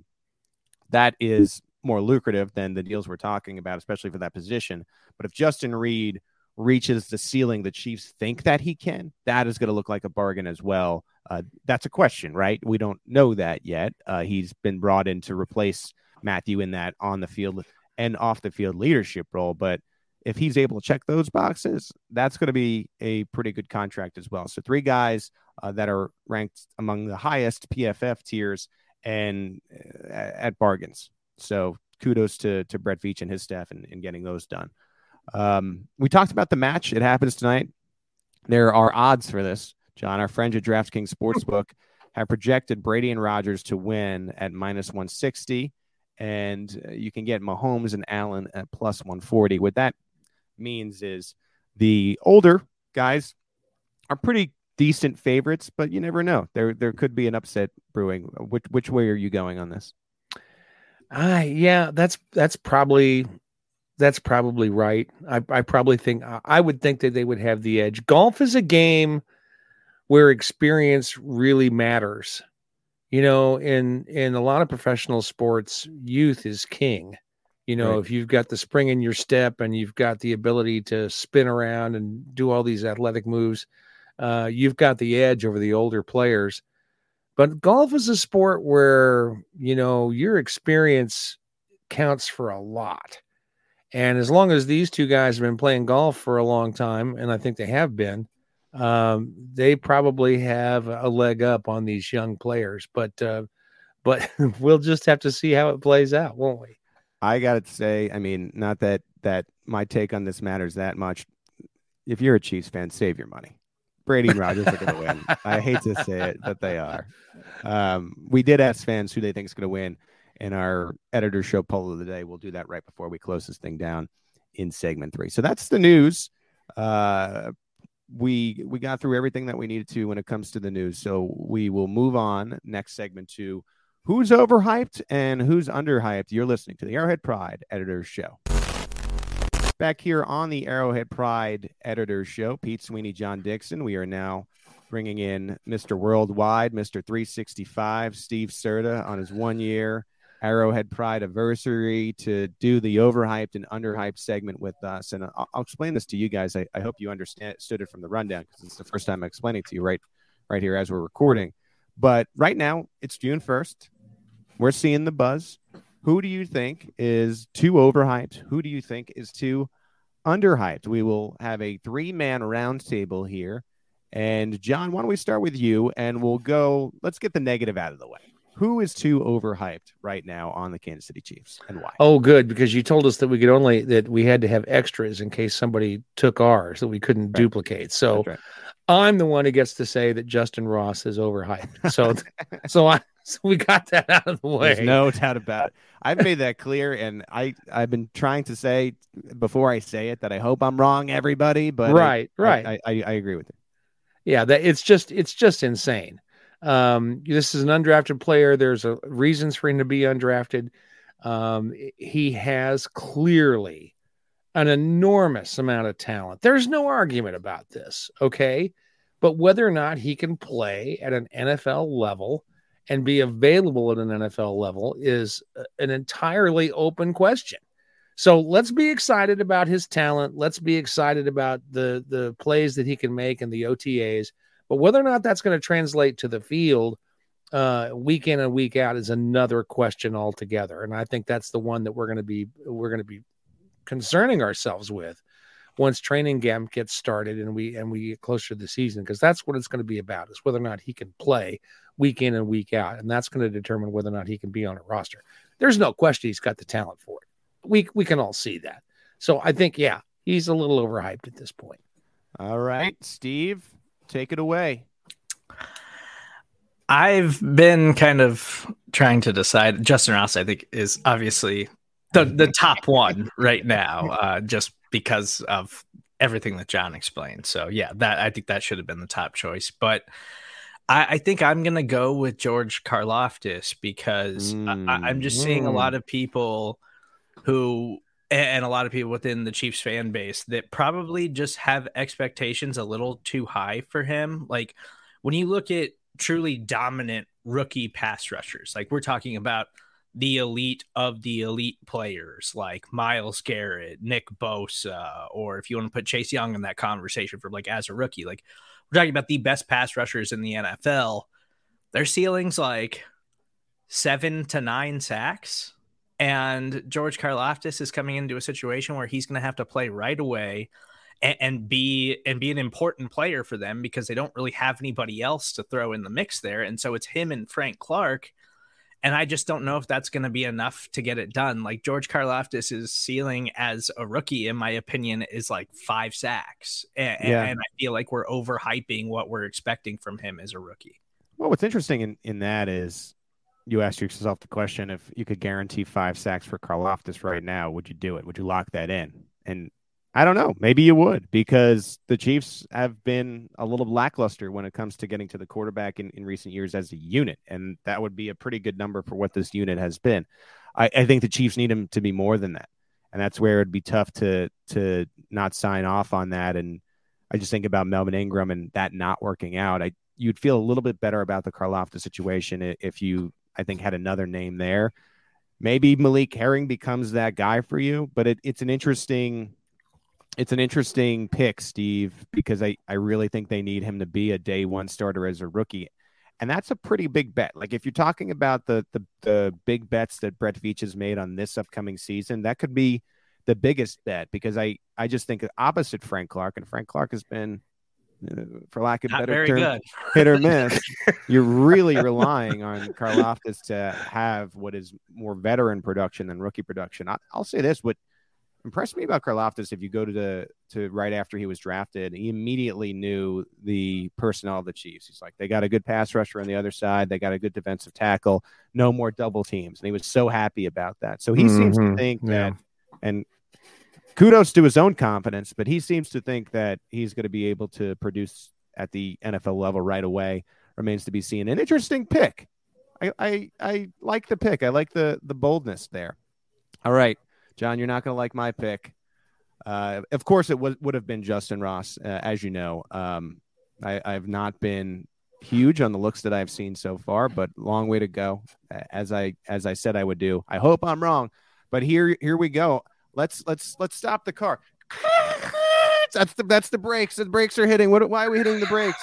That is more lucrative than the deals we're talking about, especially for that position. But if Justin Reid reaches the ceiling the Chiefs think that he can, that is going to look like a bargain as well. Uh, that's a question, right? We don't know that yet. Uh, he's been brought in to replace Mathieu in that on the field and off the field leadership role. But if he's able to check those boxes, that's going to be a pretty good contract as well. So three guys uh, that are ranked among the highest P F F tiers and uh, at bargains. So kudos to to Brett Veach and his staff in, in getting those done. Um, we talked about the match. It happens tonight. There are odds for this, John. Our friends at DraftKings Sportsbook have projected Brady and Rodgers to win at minus one sixty, and you can get Mahomes and Allen at plus one forty. What that means is the older guys are pretty decent favorites, but you never know. There there could be an upset brewing. Which, which way are you going on this? Ah, yeah, that's that's probably that's probably right. I, I probably think I would think that they would have the edge. Golf is a game where experience really matters. You know, in, in a lot of professional sports, youth is king. You know, right. If you've got the spring in your step and you've got the ability to spin around and do all these athletic moves, uh, you've got the edge over the older players. But golf is a sport where, you know, your experience counts for a lot. And as long as these two guys have been playing golf for a long time, and I think they have been, um, they probably have a leg up on these young players. But uh, but we'll just have to see how it plays out, won't we? I got to say, I mean, not that that my take on this matters that much. If you're a Chiefs fan, save your money. Brady and Rodgers are going to win. I hate to say it, but they are. Um, we did ask fans who they think is going to win. And our editor show poll of the day, we'll do that right before we close this thing down in segment three. So that's the news. Uh, we we got through everything that we needed to when it comes to the news. So we will move on next segment to who's overhyped and who's underhyped. You're listening to the Arrowhead Pride Editor's Show. Back here on the Arrowhead Pride Editor's Show, Pete Sweeney, John Dixon. We are now bringing in Mister Worldwide, Mister three sixty-five, Steve Serta, on his one-year Arrowhead Pride anniversary to do the overhyped and underhyped segment with us. And I'll, I'll explain this to you guys. I, I hope you understand stood it from the rundown, because it's the first time I'm explaining it to you right, right here as we're recording. But right now it's June first. We're seeing the buzz. Who do you think is too overhyped? Who do you think is too underhyped? We will have a three man round table here. And John, why don't we start with you, and we'll go, let's get the negative out of the way. Who is too overhyped right now on the Kansas City Chiefs, and why? Oh, good, because you told us that we could only that we had to have extras in case somebody took ours that we couldn't right. duplicate. So right. I'm the one who gets to say that Justin Ross is overhyped. So so I so we got that out of the way. There's no doubt about it. I've made that clear, and I I've been trying to say before I say it that I hope I'm wrong, everybody. But right, I, right, I, I I agree with it. Yeah, that it's just it's just insane. Um, this is an undrafted player. There's a reasons for him to be undrafted. Um, he has clearly an enormous amount of talent. There's no argument about this. Okay. But whether or not he can play at an N F L level and be available at an N F L level is an entirely open question. So let's be excited about his talent. Let's be excited about the, the plays that he can make and the O T As. But whether or not that's going to translate to the field uh, week in and week out is another question altogether. And I think that's the one that we're going to be we're going to be concerning ourselves with once training camp gets started and we and we get closer to the season, because that's what it's going to be about, is whether or not he can play week in and week out. And that's going to determine whether or not he can be on a roster. There's no question he's got the talent for it. We we can all see that. So I think, yeah, he's a little overhyped at this point. All right, Steve. Take it away. I've been kind of trying to decide. Justin Ross, I think, is obviously the, the top one right now, uh, just because of everything that John explained. So, yeah, that I think that should have been the top choice. But I, I think I'm going to go with George Karlaftis, because mm. I, I'm just seeing a lot of people who – and a lot of people within the Chiefs fan base that probably just have expectations a little too high for him. Like when you look at truly dominant rookie pass rushers, like we're talking about the elite of the elite players like Myles Garrett, Nick Bosa, or if you want to put Chase Young in that conversation for like as a rookie, like we're talking about the best pass rushers in the N F L. Their ceilings like seven to nine sacks. And George Karlaftis is coming into a situation where he's going to have to play right away and, and be and be an important player for them, because they don't really have anybody else to throw in the mix there. And so it's him and Frank Clark. And I just don't know if that's going to be enough to get it done. Like George Karlaftis' ceiling as a rookie, in my opinion, is like five sacks. And, yeah. and I feel like we're overhyping what we're expecting from him as a rookie. Well, what's interesting in, in that is, you asked yourself the question, if you could guarantee five sacks for Karlaftis right now, would you do it? Would you lock that in? And I don't know. Maybe you would, because the Chiefs have been a little lackluster when it comes to getting to the quarterback in, in recent years as a unit. And that would be a pretty good number for what this unit has been. I, I think the Chiefs need him to be more than that. And that's where it'd be tough to to not sign off on that. And I just think about Melvin Ingram and that not working out. I you'd feel a little bit better about the Karlaftis situation if you, I think, had another name there. Maybe Malik Herring becomes that guy for you, but it, it's an interesting, it's an interesting pick, Steve, because I, I really think they need him to be a day one starter as a rookie. And that's a pretty big bet. Like if you're talking about the, the, the big bets that Brett Veach has made on this upcoming season, that could be the biggest bet, because I, I just think opposite Frank Clark, and Frank Clark has been, for lack of Not better term, hit or miss. You're really relying on Karlaftis to have what is more veteran production than rookie production. I, I'll say this: what impressed me about Karlaftis, if you go to the to right after he was drafted, he immediately knew the personnel of the Chiefs. He's like, they got a good pass rusher on the other side, they got a good defensive tackle, no more double teams, and he was so happy about that. So he mm-hmm. seems to think yeah. that, and kudos to his own confidence, but he seems to think that he's going to be able to produce at the N F L level right away. Remains to be seen. An interesting pick. I I, I like the pick. I like the, the boldness there. All right, John, you're not going to like my pick. Uh, of course, it w- would have been Justin Ross, uh, as you know. Um, I, I've not been huge on the looks that I've seen so far, but long way to go, as I as I said I would do. I hope I'm wrong, but here here we go. Let's let's let's stop the car. That's the that's the brakes. The brakes are hitting. What? Why are we hitting the brakes?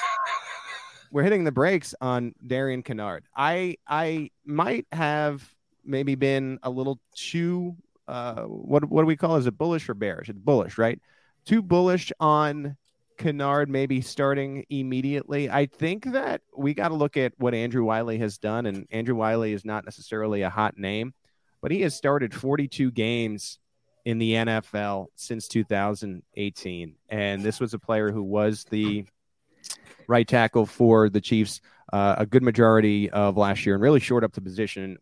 We're hitting the brakes on Darian Kinnard. I I might have maybe been a little too uh, what what do we call it? Is it bullish or bearish? It's bullish, right? Too bullish on Kinnard, maybe starting immediately. I think that we got to look at what Andrew Wiley has done, and Andrew Wiley is not necessarily a hot name, but he has started forty-two games in the N F L since two thousand eighteen. And this was a player who was the right tackle for the Chiefs uh, a good majority of last year and really shored up the position.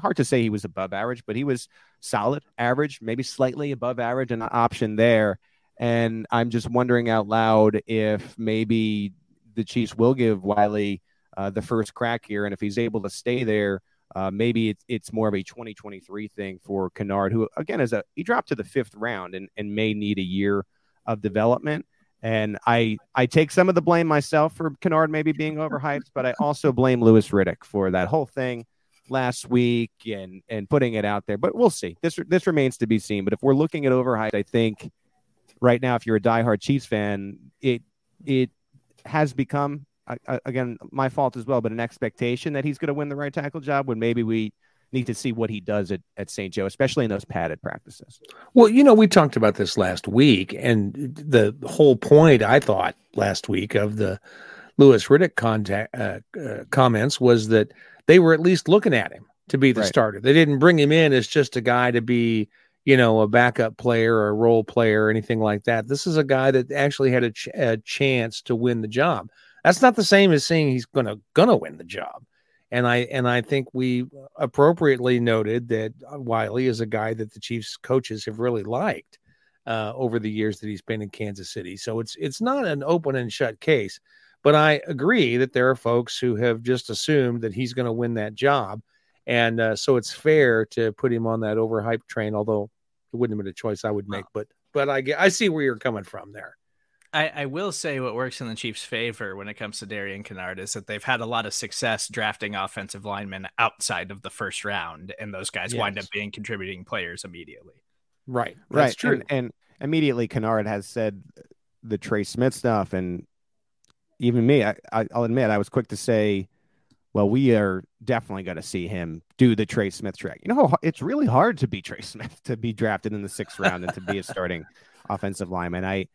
Hard to say he was above average, but he was solid, average, maybe slightly above average, an option there. And I'm just wondering out loud if maybe the Chiefs will give Wiley uh, the first crack here. And if he's able to stay there, Uh, maybe it's it's more of a twenty twenty-three thing for Kinnard, who again is a he dropped to the fifth round and, and may need a year of development. And I I take some of the blame myself for Kinnard maybe being overhyped, but I also blame Louis Riddick for that whole thing last week and and putting it out there. But we'll see. This this remains to be seen. But if we're looking at overhyped, I think right now, if you're a diehard Chiefs fan, it it has become, I, again, my fault as well, but an expectation that he's going to win the right tackle job when maybe we need to see what he does at, at Saint Joe, especially in those padded practices. Well, you know, we talked about this last week, and the whole point, I thought, last week of the Louis Riddick contact, uh, uh, comments was that they were at least looking at him to be the right starter. They didn't bring him in as just a guy to be, you know, a backup player or a role player or anything like that. This is a guy that actually had a, ch- a chance to win the job. That's not the same as saying he's gonna gonna win the job, and I and I think we appropriately noted that Wiley is a guy that the Chiefs coaches have really liked uh, over the years that he's been in Kansas City. So it's it's not an open and shut case, but I agree that there are folks who have just assumed that he's going to win that job, and uh, so it's fair to put him on that overhyped train. Although it wouldn't have been a choice I would make, but but I I see where you're coming from there. I, I will say what works in the Chiefs' favor when it comes to Darian Kinnard is that they've had a lot of success drafting offensive linemen outside of the first round, and those guys yes. wind up being contributing players immediately. Right. That's right. True. And, and immediately Kinnard has said the Trey Smith stuff, and even me, I, I, I'll admit I was quick to say, well, we are definitely going to see him do the Trey Smith track. You know, it's really hard to be Trey Smith, to be drafted in the sixth round and to be a starting offensive lineman. I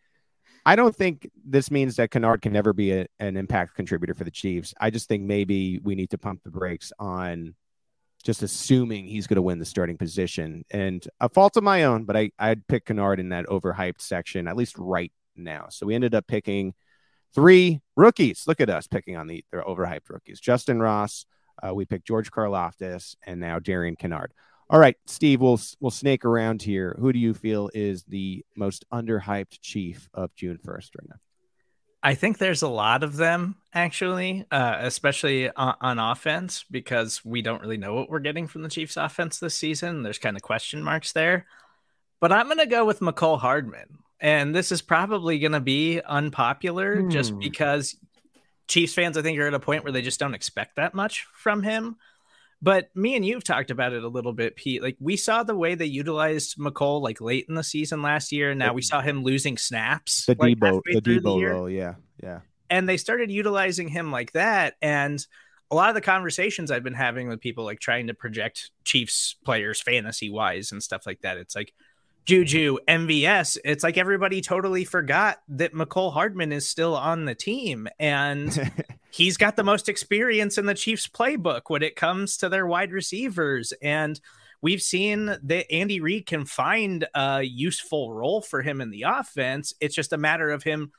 I don't think this means that Kinnard can never be a, an impact contributor for the Chiefs. I just think maybe we need to pump the brakes on just assuming he's going to win the starting position. And a fault of my own, but I, I'd pick Kinnard in that overhyped section, at least right now. So we ended up picking three rookies. Look at us picking on the they're overhyped rookies. Justin Ross, uh, we picked George Karlaftis, and now Darian Kinnard. All right, Steve, we'll we'll snake around here. Who do you feel is the most underhyped Chief of June first right now? I think there's a lot of them, actually, uh, especially on, on offense, because we don't really know what we're getting from the Chiefs' offense this season. There's kind of question marks there. But I'm going to go with Mecole Hardman and this is probably going to be unpopular hmm. just because Chiefs fans, I think, are at a point where they just don't expect that much from him. But me and you've talked about it a little bit, Pete. Like, we saw the way they utilized Mecole like late in the season last year. And now we saw him losing snaps. The like, Debo, the Debo the role, yeah, yeah. And they started utilizing him like that. And a lot of the conversations I've been having with people, like trying to project Chiefs players fantasy wise and stuff like that, it's like Juju, M V S. It's like everybody totally forgot that Mecole Hardman is still on the team, and he's got the most experience in the Chiefs playbook when it comes to their wide receivers. And we've seen that Andy Reid can find a useful role for him in the offense. It's just a matter of him,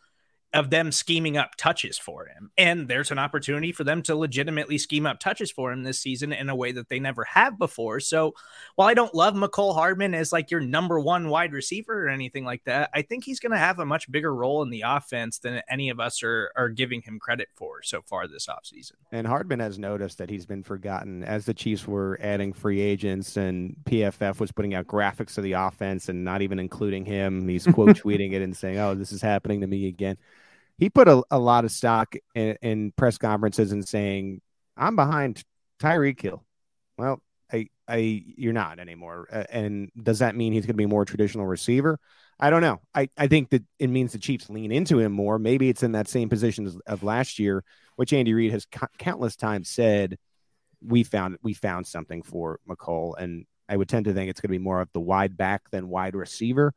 of them scheming up touches for him. And there's an opportunity for them to legitimately scheme up touches for him this season in a way that they never have before. So while I don't love Mecole Hardman as like your number one wide receiver or anything like that, I think he's going to have a much bigger role in the offense than any of us are, are giving him credit for so far this offseason. And Hardman has noticed that he's been forgotten as the Chiefs were adding free agents and P F F was putting out graphics of the offense and not even including him. He's quote tweeting it and saying, oh, this is happening to me again. He put a, a lot of stock in, in press conferences and saying, I'm behind Tyreek Hill. Well, I, I, you're not anymore. Uh, and does that mean he's going to be more traditional receiver? I don't know. I, I think that it means the Chiefs lean into him more. Maybe it's in that same position as, of last year, which Andy Reid has co- countless times said, we found, we found something for Mecole. And I would tend to think it's going to be more of the wide back than wide receiver.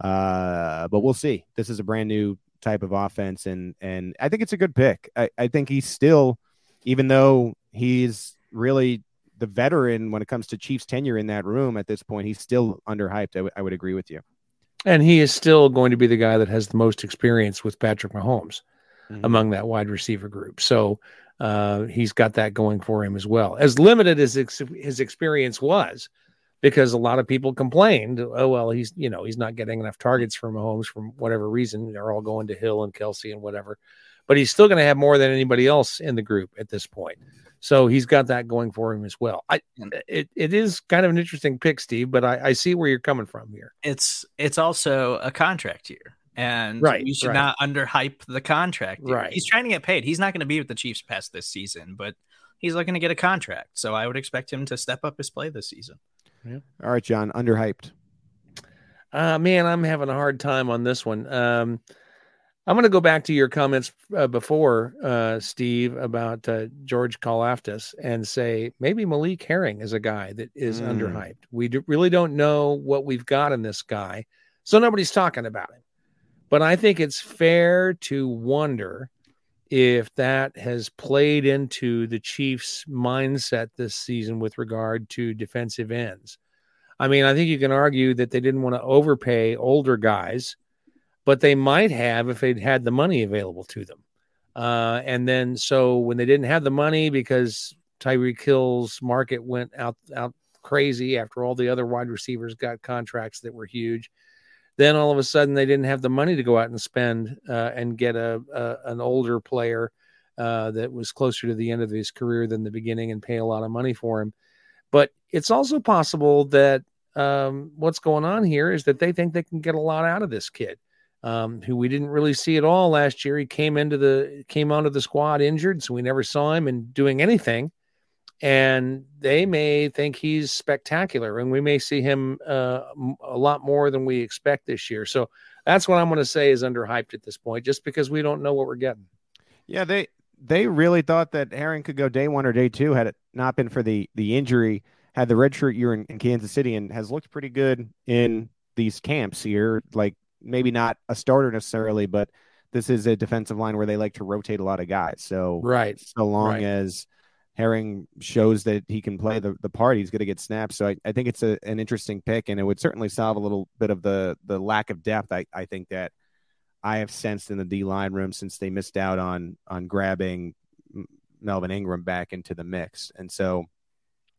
Uh, but we'll see. This is a brand new type of offense, and and I think it's a good pick. I, I think he's still, even though he's really the veteran when it comes to Chiefs tenure in that room at this point, he's still underhyped. I, w- I would agree with you. And he is still going to be the guy that has the most experience with Patrick Mahomes mm-hmm. among that wide receiver group. So uh, he's got that going for him as well. As limited as ex- his experience was, because a lot of people complained, oh, well, he's, you know, he's not getting enough targets from Mahomes from whatever reason. They're all going to Hill and Kelce and whatever. But he's still going to have more than anybody else in the group at this point. So he's got that going for him as well. I, it, it is kind of an interesting pick, Steve, but I, I see where you're coming from here. It's it's also a contract year. And right, you should right. not underhype the contract year. Right. He's trying to get paid. He's not going to be with the Chiefs past this season, but he's looking to get a contract. So I would expect him to step up his play this season. Yeah. All right, John, underhyped. Uh, man, I'm having a hard time on this one. Um, I'm going to go back to your comments uh, before, uh, Steve, about uh, George Karlaftis and say maybe Malik Herring is a guy that is mm. underhyped. We do, really don't know what we've got in this guy, so nobody's talking about him. But I think it's fair to wonder if that has played into the Chiefs' mindset this season with regard to defensive ends. I mean, I think you can argue that they didn't want to overpay older guys, but they might have if they'd had the money available to them. Uh, and then so when they didn't have the money because Tyreek Hill's market went out, out crazy after all the other wide receivers got contracts that were huge, then all of a sudden they didn't have the money to go out and spend uh, and get a, a an older player uh, that was closer to the end of his career than the beginning and pay a lot of money for him. But it's also possible that um, what's going on here is that they think they can get a lot out of this kid um, who we didn't really see at all last year. He came into the came onto the squad injured, so we never saw him and doing anything. And they may think he's spectacular, and we may see him uh, a lot more than we expect this year. So that's what I'm going to say is underhyped at this point, just because we don't know what we're getting. Yeah, they they really thought that Herring could go day one or day two had it not been for the the injury, had the redshirt year in, in Kansas City, and has looked pretty good in these camps here. Like maybe not a starter necessarily, but this is a defensive line where they like to rotate a lot of guys. So right, so long right. as Herring shows that he can play the, the part, he's going to get snaps. So I, I think it's a, an interesting pick, and it would certainly solve a little bit of the the lack of depth. I, I think that I have sensed in the D-line room since they missed out on on grabbing Melvin Ingram back into the mix. And so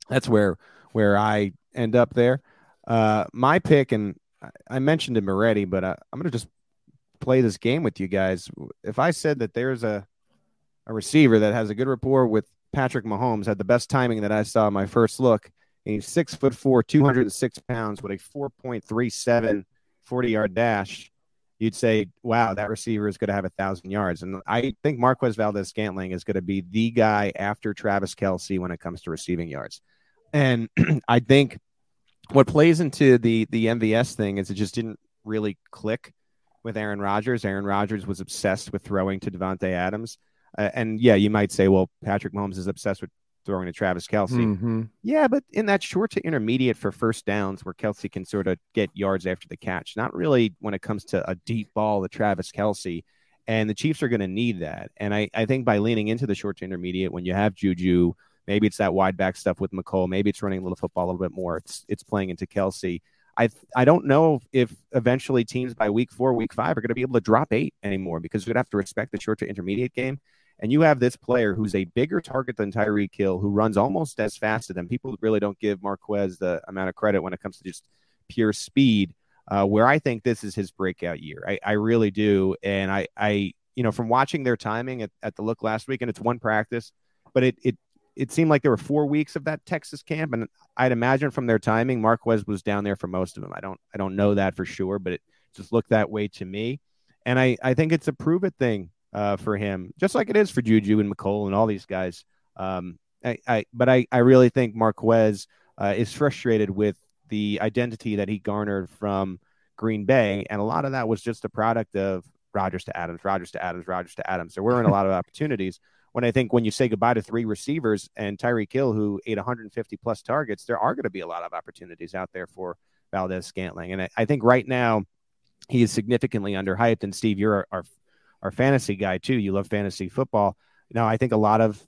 that's where where I end up there. Uh, my pick, and I mentioned him already, but I, I'm going to just play this game with you guys. If I said that there's a a receiver that has a good rapport with Patrick Mahomes, had the best timing that I saw in my first look, and he's six foot four, two hundred six pounds with a four point three seven forty yard dash. you'd say, wow, that receiver is going to have a thousand yards. And I think Marquez Valdez-Scantling is going to be the guy after Travis Kelce when it comes to receiving yards. And I think what plays into the, the M V S thing is it just didn't really click with Aaron Rodgers. Aaron Rodgers was obsessed with throwing to Devontae Adams. Uh, and yeah, you might say, well, Patrick Mahomes is obsessed with throwing to Travis Kelce. Mm-hmm. Yeah, but in that short to intermediate for first downs where Kelce can sort of get yards after the catch, not really when it comes to a deep ball to Travis Kelce. And the Chiefs are going to need that. And I, I think by leaning into the short to intermediate, when you have Juju, maybe it's that wide back stuff with Mecole, maybe it's running a little football a little bit more. It's it's playing into Kelce. I I don't know if eventually teams by week four, week five are going to be able to drop eight anymore because you'd have to respect the short to intermediate game. And you have this player who's a bigger target than Tyreek Hill, who runs almost as fast as them. People really don't give Marquez the amount of credit when it comes to just pure speed, uh, where I think this is his breakout year. I, I really do. And I, I, you know, from watching their timing at, at the look last week, and it's one practice, but it, it, it seemed like there were four weeks of that Texas camp. And I'd imagine from their timing, Marquez was down there for most of them. I don't, I don't know that for sure, but it just looked that way to me. And I, I think it's a prove it thing uh, for him, just like it is for Juju and Mecole and all these guys. Um, I, I, but I, I really think Marquez uh, is frustrated with the identity that he garnered from Green Bay. And a lot of that was just a product of Rodgers to Adams, Rodgers to Adams, Rodgers to Adams. There weren't a lot of opportunities. When I think when you say goodbye to three receivers and Tyreek Hill, who ate one hundred fifty plus targets, there are going to be a lot of opportunities out there for Valdez-Scantling. And I, I think right now he is significantly underhyped. And Steve, you're our, our fantasy guy too. You love fantasy football. Now, I think a lot of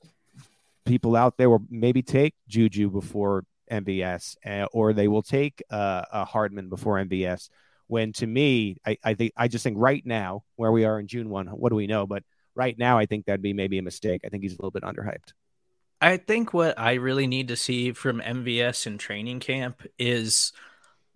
people out there will maybe take Juju before M B S uh, or they will take uh, a Hardman before M B S. When to me, I, I think, I just think right now where we are in June first, what do we know? But right now, I think that'd be maybe a mistake. I think he's a little bit underhyped. I think what I really need to see from M V S in training camp is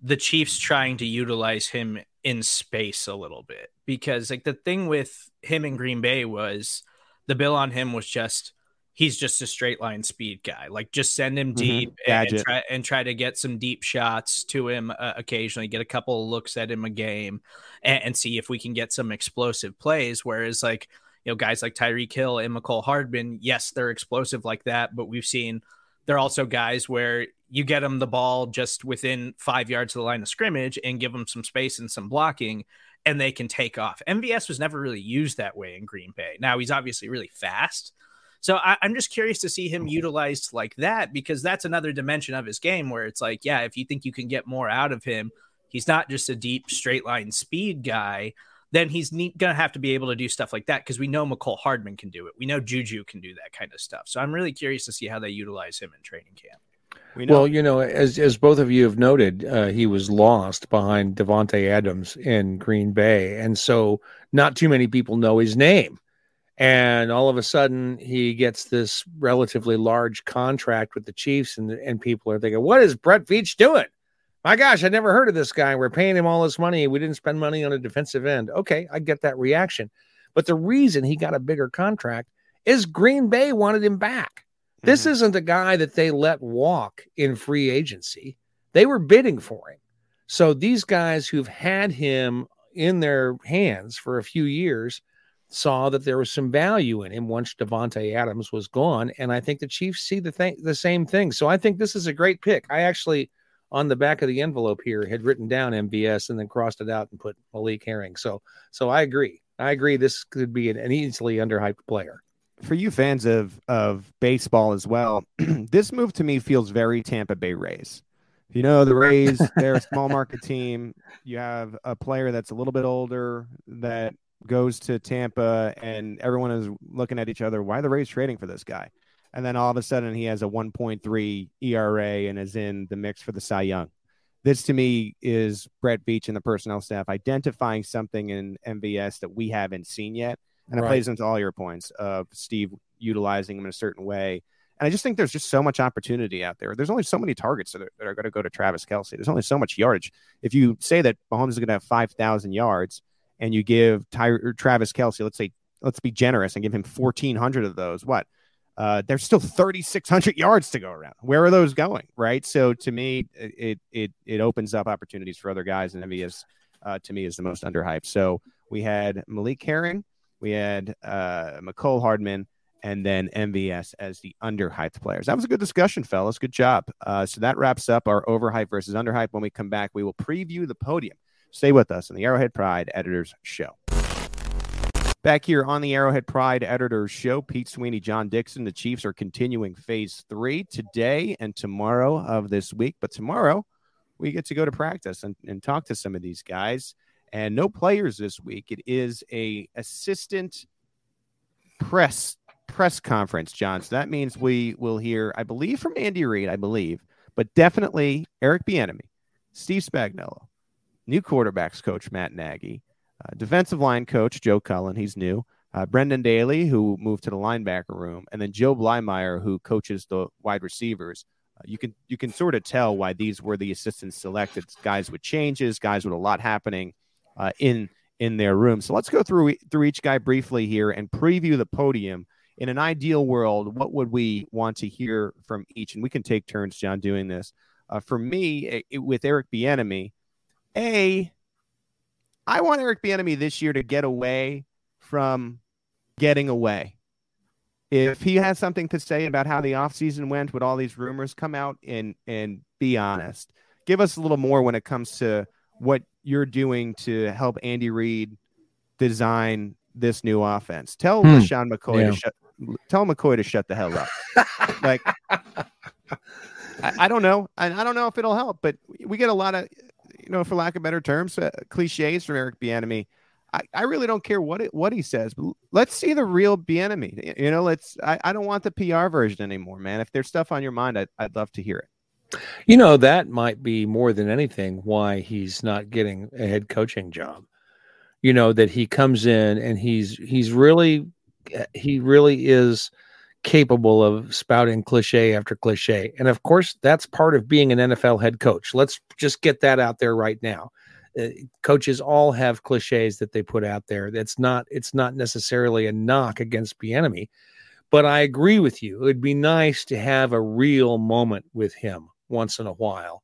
the Chiefs trying to utilize him in space a little bit. Because like the thing with him in Green Bay was the bill on him was just, he's just a straight line speed guy. Like just send him deep mm-hmm. and, and, try, and try to get some deep shots to him uh, occasionally, get a couple of looks at him a game and, and see if we can get some explosive plays. Whereas like, you know, guys like Tyreek Hill and Mecole Hardman, yes, they're explosive like that, but we've seen they're also guys where you get them the ball just within five yards of the line of scrimmage and give them some space and some blocking, and they can take off. M V S was never really used that way in Green Bay. Now, he's obviously really fast, so I, I'm just curious to see him utilized like that because that's another dimension of his game where it's like, yeah, if you think you can get more out of him, he's not just a deep straight-line speed guy, then he's going to have to be able to do stuff like that because we know Mecole Hardman can do it. We know Juju can do that kind of stuff. So I'm really curious to see how they utilize him in training camp. We know- well, you know, as as both of you have noted, uh, he was lost behind Devontae Adams in Green Bay. And so not too many people know his name. And all of a sudden he gets this relatively large contract with the Chiefs and, and people are thinking, what is Brett Veach doing? My gosh, I never heard of this guy. We're paying him all this money. We didn't spend money on a defensive end. Okay, I get that reaction. But the reason he got a bigger contract is Green Bay wanted him back. Mm-hmm. This isn't a guy that they let walk in free agency. They were bidding for him. So these guys who've had him in their hands for a few years saw that there was some value in him once Devontae Adams was gone. And I think the Chiefs see the, th- the same thing. So I think this is a great pick. I actually... on the back of the envelope here, had written down M B S and then crossed it out and put Malik Herring. So so I agree. I agree this could be an, an easily underhyped player. For you fans of, of baseball as well, this move to me feels very Tampa Bay Rays. You know, the Rays, they're a small market team. You have a player that's a little bit older that goes to Tampa, and everyone is looking at each other, why are the Rays trading for this guy? And then all of a sudden he has a one point three E R A and is in the mix for the Cy Young. This to me is Brett Veach and the personnel staff identifying something in M V S that we haven't seen yet. And it right. plays into all your points of Steve utilizing him in a certain way. And I just think there's just so much opportunity out there. There's only so many targets that are, that are going to go to Travis Kelce. There's only so much yardage. If you say that Mahomes is going to have five thousand yards and you give Ty- Travis Kelce, let's say, let's be generous and give him fourteen hundred of those, what? Uh, there's still thirty-six hundred yards to go around. Where are those going, right? So to me, it it it opens up opportunities for other guys, and M V S uh, to me is the most underhyped. So we had Malik Herring, we had uh, Mecole Hardman, and then M V S as the underhyped players. That was a good discussion, fellas. Good job. Uh, so that wraps up our overhyped versus underhyped. When we come back, we will preview the podium. Stay with us on the Arrowhead Pride Editors Show. Back here on the Arrowhead Pride Editors Show, Pete Sweeney, John Dixon. The Chiefs are continuing phase three today and tomorrow of this week. But tomorrow, we get to go to practice and, and talk to some of these guys. And no players this week. It is a assistant press press conference, John. So that means we will hear, I believe, from Andy Reid, I believe, but definitely Eric Bieniemy, Steve Spagnuolo, new quarterbacks coach Matt Nagy, uh, defensive line coach Joe Cullen, he's new, uh, Brendan Daly, who moved to the linebacker room, and then Joe Bleimeyer, who coaches the wide receivers. Uh, you can you can sort of tell why these were the assistants selected, guys with changes, guys with a lot happening uh, in in their room. So let's go through through each guy briefly here and preview the podium. In an ideal world, what would we want to hear from each? And we can take turns, John, doing this. Uh, for me, it, with Eric Bieniemy, A, I want Eric Bieniemy this year to get away from getting away. If he has something to say about how the offseason went with all these rumors, come out and, and be honest. Give us a little more when it comes to what you're doing to help Andy Reid design this new offense. Tell hmm. LeSean McCoy yeah. to shut tell McCoy to shut the hell up. Like, I, I don't know. I, I don't know if it'll help, but we get a lot of, you know, for lack of better terms, uh, cliches from Eric Bieniemy. I, I really don't care what it, what he says, but let's see the real Bieniemy. You know, let's, I, I don't want the P R version anymore, man. If there's stuff on your mind, I'd, I'd love to hear it. You know, that might be more than anything why he's not getting a head coaching job. You know, that he comes in and he's he's really he really is capable of spouting cliche after cliche. And of course, that's part of being an N F L head coach. Let's just get that out there right now. Uh, coaches all have cliches that they put out there. That's not it's not necessarily a knock against Bieniemy, but I agree with you. It would be nice to have a real moment with him once in a while,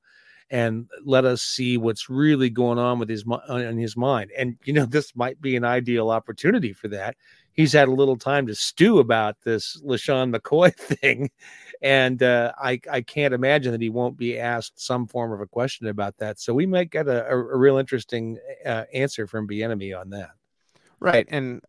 and let us see what's really going on with his in his mind. And, you know, this might be an ideal opportunity for that. He's had a little time to stew about this LeSean McCoy thing. And uh, I, I can't imagine that he won't be asked some form of a question about that. So we might get a, a, a real interesting uh, answer from Bieniemy on that. Right. And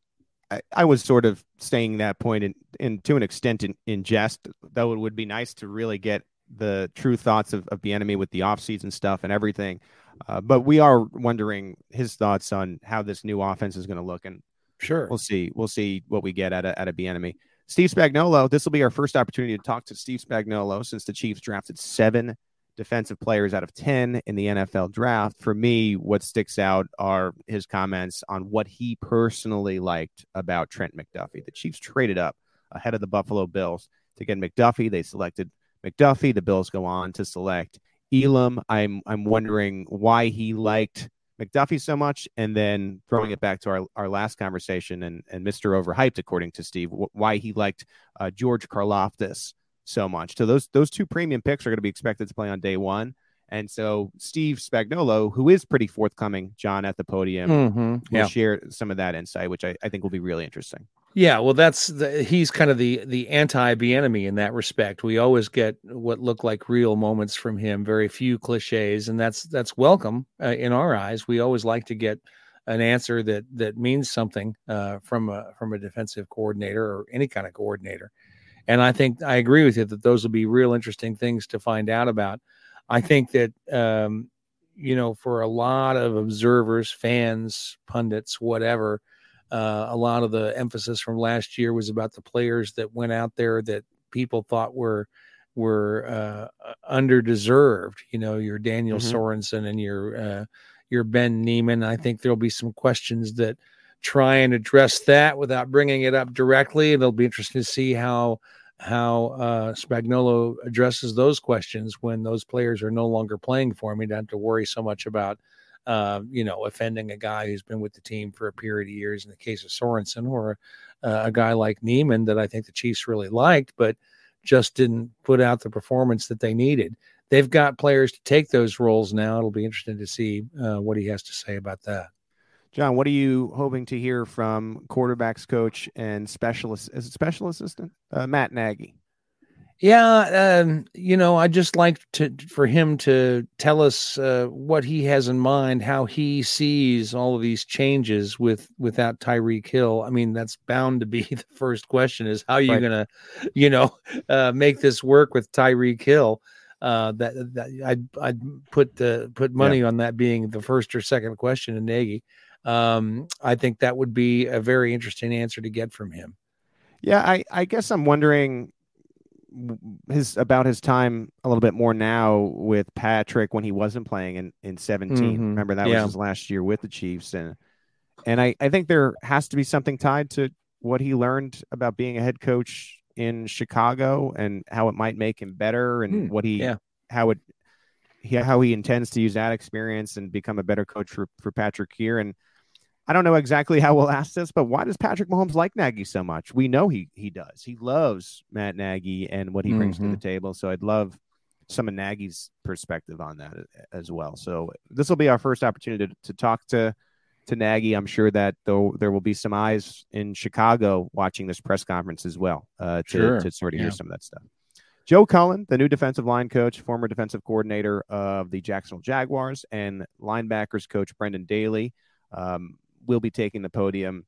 I, I was sort of saying that point in, in to an extent in, in jest, though it would be nice to really get the true thoughts of, of Bieniemy with the offseason stuff and everything. Uh, but we are wondering his thoughts on how this new offense is going to look. And sure, we'll see. We'll see what we get out of, out of Bieniemy. Steve Spagnuolo, this will be our first opportunity to talk to Steve Spagnuolo since the Chiefs drafted seven defensive players out of ten in the N F L draft. For me, what sticks out are his comments on what he personally liked about Trent McDuffie. The Chiefs traded up ahead of the Buffalo Bills to get McDuffie. They selected McDuffie. The Bills go on to select Elam. I'm I'm wondering why he liked McDuffie so much. And then throwing it back to our, our last conversation and, and Mister Overhyped, according to Steve, wh- why he liked uh, George Karlaftis so much. So those those two premium picks are going to be expected to play on day one. And so Steve Spagnuolo, who is pretty forthcoming, John, at the podium, mm-hmm. yeah. will share some of that insight, which I, I think will be really interesting. Yeah, well, that's the, he's kind of the the anti-Bieniemy in that respect. We always get what look like real moments from him, very few cliches, and that's that's welcome uh, in our eyes. We always like to get an answer that that means something uh, from a from a defensive coordinator or any kind of coordinator. And I think I agree with you that those will be real interesting things to find out about. I think that um, you know, for a lot of observers, fans, pundits, whatever. Uh, a lot of the emphasis from last year was about the players that went out there that people thought were were uh, underdeserved. You know, your Daniel mm-hmm. Sorensen and your uh, your Ben Neiman. I think there'll be some questions that try and address that without bringing it up directly. It'll be interesting to see how how uh, Spagnuolo addresses those questions when those players are no longer playing for him. You don't have to worry so much about. Uh, you know, offending a guy who's been with the team for a period of years in the case of Sorensen or uh, a guy like Neiman that I think the Chiefs really liked, but just didn't put out the performance that they needed. they've got players to take those roles now. It'll be interesting to see uh, what he has to say about that. John, what are you hoping to hear from quarterbacks coach and specialist, is it special assistant, uh, Matt Nagy? Yeah, um, you know, I just like to for him to tell us uh, what he has in mind, how he sees all of these changes with without Tyreek Hill. I mean, that's bound to be the first question: is how are you right. gonna, you know, uh, make this work with Tyreek Hill? Uh, that, that I'd I'd put the put money yeah. on that being the first or second question to Nagy. Um, I think that would be a very interesting answer to get from him. Yeah, I I guess I'm wondering. His about his time a little bit more now with Patrick when he wasn't playing in, in seventeen. Mm-hmm. Remember that yeah. was his last year with the Chiefs. And and I, I think there has to be something tied to what he learned about being a head coach in Chicago and how it might make him better and mm, what he yeah. how it he, how he intends to use that experience and become a better coach for, for Patrick here. And I don't know exactly how we'll ask this, but why does Patrick Mahomes like Nagy so much? We know he he does. He loves Matt Nagy and what he brings mm-hmm. to the table. So I'd love some of Nagy's perspective on that as well. So this will be our first opportunity to, to talk to, to Nagy. I'm sure that though there will be some eyes in Chicago watching this press conference as well uh, to, sure. to sort of yeah. hear some of that stuff. Joe Cullen, the new defensive line coach, former defensive coordinator of the Jacksonville Jaguars, and linebackers coach Brendan Daly, um, will be taking the podium.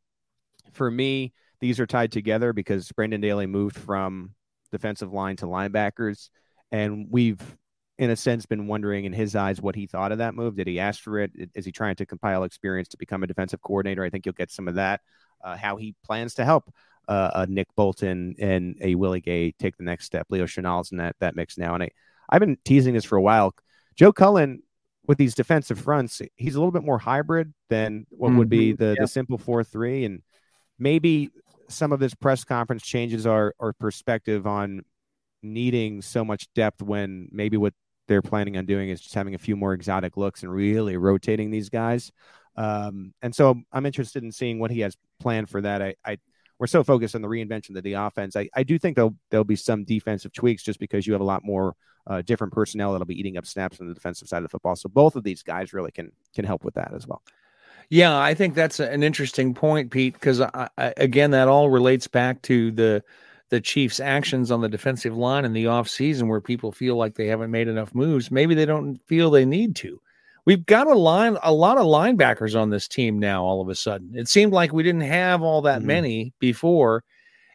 For me, these are tied together because Brendan Daly moved from defensive line to linebackers, and we've, in a sense, been wondering in his eyes what he thought of that move. Did he ask for it? Is he trying to compile experience to become a defensive coordinator? I think you'll get some of that. Uh, how he plans to help uh, a Nick Bolton and a Willie Gay take the next step. Leo Chenal's in that that mix now, and I, I've been teasing this for a while. Joe Cullen, with these defensive fronts, he's a little bit more hybrid than what mm-hmm. would be the, yeah. the simple four three. And maybe some of this press conference changes our, our perspective on needing so much depth when maybe what they're planning on doing is just having a few more exotic looks and really rotating these guys. Um, and so I'm interested in seeing what he has planned for that. I, I We're so focused on the reinvention of the offense. I, I do think there'll, there'll be some defensive tweaks just because you have a lot more uh, different personnel that'll be eating up snaps on the defensive side of the football. So both of these guys really can can help with that as well. Yeah, I think that's an interesting point, Pete, because, I, I, again, that all relates back to the the Chiefs' actions on the defensive line in the offseason where people feel like they haven't made enough moves. Maybe they don't feel they need to. We've got a line, a lot of linebackers on this team now, all of a sudden. It seemed like we didn't have all that mm-hmm. many before.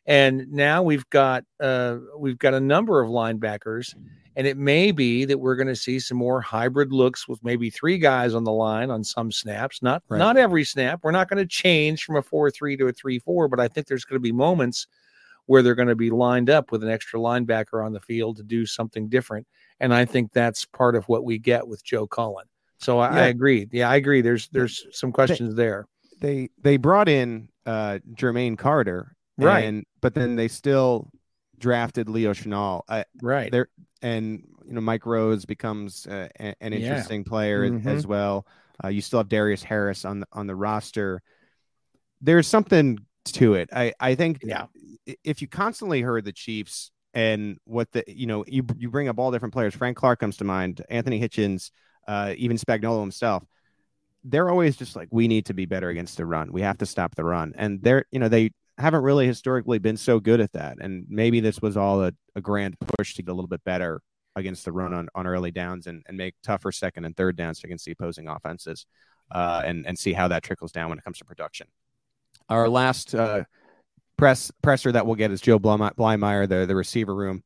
And now we've got, uh, we've got a number of linebackers, and it may be that we're going to see some more hybrid looks with maybe three guys on the line on some snaps, not, right. not every snap. We're not going to change from a four three to a three four, but I think there's going to be moments where they're going to be lined up with an extra linebacker on the field to do something different. And I think that's part of what we get with Joe Cullen. So I, yeah. I agree. Yeah, I agree. There's there's some questions they, there. They they brought in uh, Jermaine Carter, right? And, but then they still drafted Leo Chenal, uh, right? There and you know Mike Rose becomes uh, an interesting yeah. player mm-hmm. as well. Uh, you still have Darius Harris on the, on the roster. There's something to it. I I think yeah. if you constantly heard the Chiefs and what the you know you you bring up all different players. Frank Clark comes to mind. Anthony Hitchens. Uh, even Spagnuolo himself, they're always just like, we need to be better against the run. We have to stop the run. And they're, you know, they haven't really historically been so good at that. And maybe this was all a, a grand push to get a little bit better against the run on, on early downs and, and make tougher second and third downs against the opposing offenses uh, and, and see how that trickles down when it comes to production. Our last uh, press presser that we'll get is Joe Blymeyer, the, the receiver room.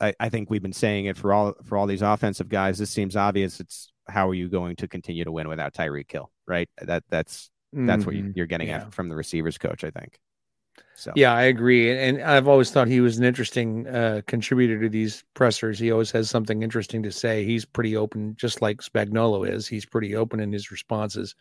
I, I think we've been saying it for all, for all these offensive guys. This seems obvious. It's, how are you going to continue to win without Tyreek Hill? Right. That that's, that's mm-hmm. what you're getting yeah. at from the receivers coach, I think. So, yeah, I agree. And I've always thought he was an interesting uh, contributor to these pressers. He always has something interesting to say. He's pretty open, just like Spagnuolo is. He's pretty open in his responses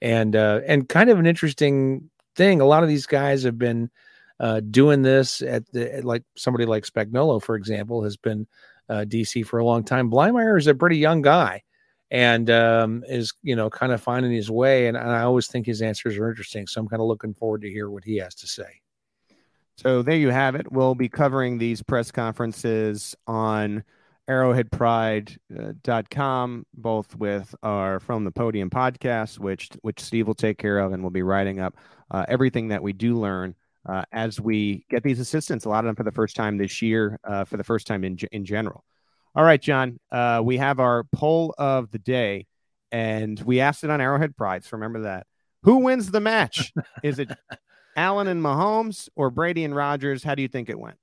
and, uh, and kind of an interesting thing. A lot of these guys have been uh, doing this at the, at like somebody like Spagnuolo, for example, has been uh, D C for a long time. Blymeyer is a pretty young guy. And um, is, you know, kind of finding his way. And, and I always think his answers are interesting. So I'm kind of looking forward to hear what he has to say. So there you have it. We'll be covering these press conferences on arrowhead pride dot com, both with our From the Podium podcast, which which Steve will take care of, and we'll be writing up uh, everything that we do learn uh, as we get these assistants, a lot of them for the first time this year, uh, for the first time in in general. All right, John, uh, we have our poll of the day, and we asked it on Arrowhead Pride, so remember that. Who wins the match? Is it Allen and Mahomes or Brady and Rodgers? How do you think it went?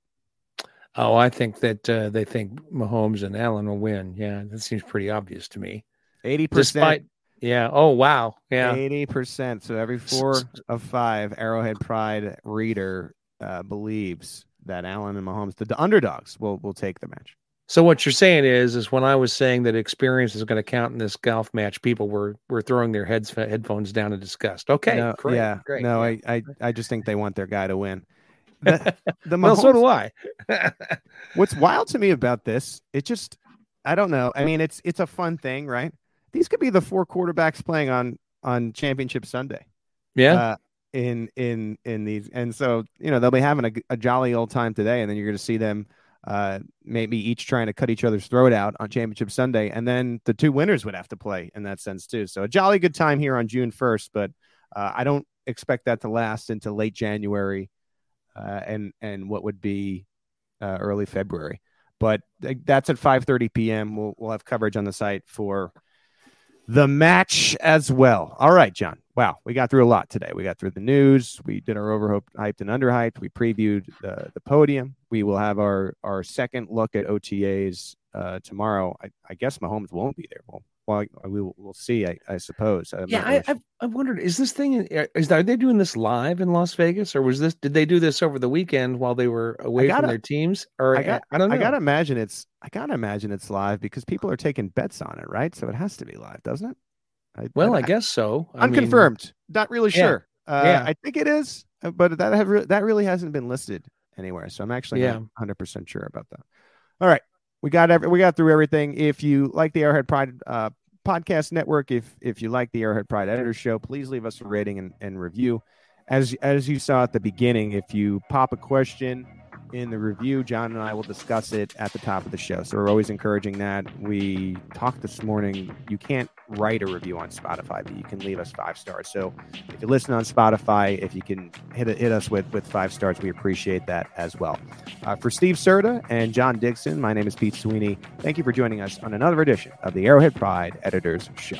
Oh, I think that uh, they think Mahomes and Allen will win. Yeah, that seems pretty obvious to me. eighty percent. Despite, yeah. Oh, wow. Yeah. eighty percent. So every four of five Arrowhead Pride reader uh, believes that Allen and Mahomes, the, the underdogs, will will take the match. So what you're saying is, is when I was saying that experience is going to count in this golf match, people were were throwing their heads headphones down in disgust. Okay, no, great, yeah, great. No, I, I, I just think they want their guy to win. The, the Mahomes, well, so do I. What's wild to me about this, it just, I don't know. I mean, it's it's a fun thing, right? These could be the four quarterbacks playing on on Championship Sunday. Yeah. Uh, in in in these, and so you know they'll be having a, a jolly old time today, and then you're going to see them. Uh, maybe each trying to cut each other's throat out on Championship Sunday, and then the two winners would have to play in that sense too. So a jolly good time here on June first, but uh, I don't expect that to last into late January uh, and and what would be uh, early February. But th- that's at five thirty p.m. We'll we'll have coverage on the site for the match as well. All right, John. Wow, we got through a lot today. We got through the news. We did our overhyped and underhyped. We previewed the, the podium. We will have our, our second look at O T As uh, tomorrow. I, I guess Mahomes won't be there. Well, well we will, we'll see, I, I suppose. I'm yeah, I, I've, I've wondered, is this thing, is are they doing this live in Las Vegas? Or was this, did they do this over the weekend while they were away gotta, from their teams? Or I, got, I, I don't know. I got to imagine it's, I got to imagine it's live because people are taking bets on it, right? So it has to be live, doesn't it? I, well, I, I guess so. I unconfirmed. Mean, Not really yeah, sure. Uh, yeah. I think it is, but that have re- that really hasn't been listed anywhere. So I'm actually yeah. not one hundred percent sure about that. All right. We got every, we got through everything. If you like the Arrowhead Pride uh, podcast network, if if you like the Arrowhead Pride editor show, please leave us a rating and, and review. As as you saw at the beginning, if you pop a question in the review, John and I will discuss it at the top of the show. So we're always encouraging that. We talked this morning. You can't write a review on Spotify, but you can leave us five stars. So if you listen on Spotify, if you can hit hit us with, with five stars, we appreciate that as well. Uh, for Steve Serta and John Dixon, my name is Pete Sweeney. Thank you for joining us on another edition of the Arrowhead Pride Editors Show.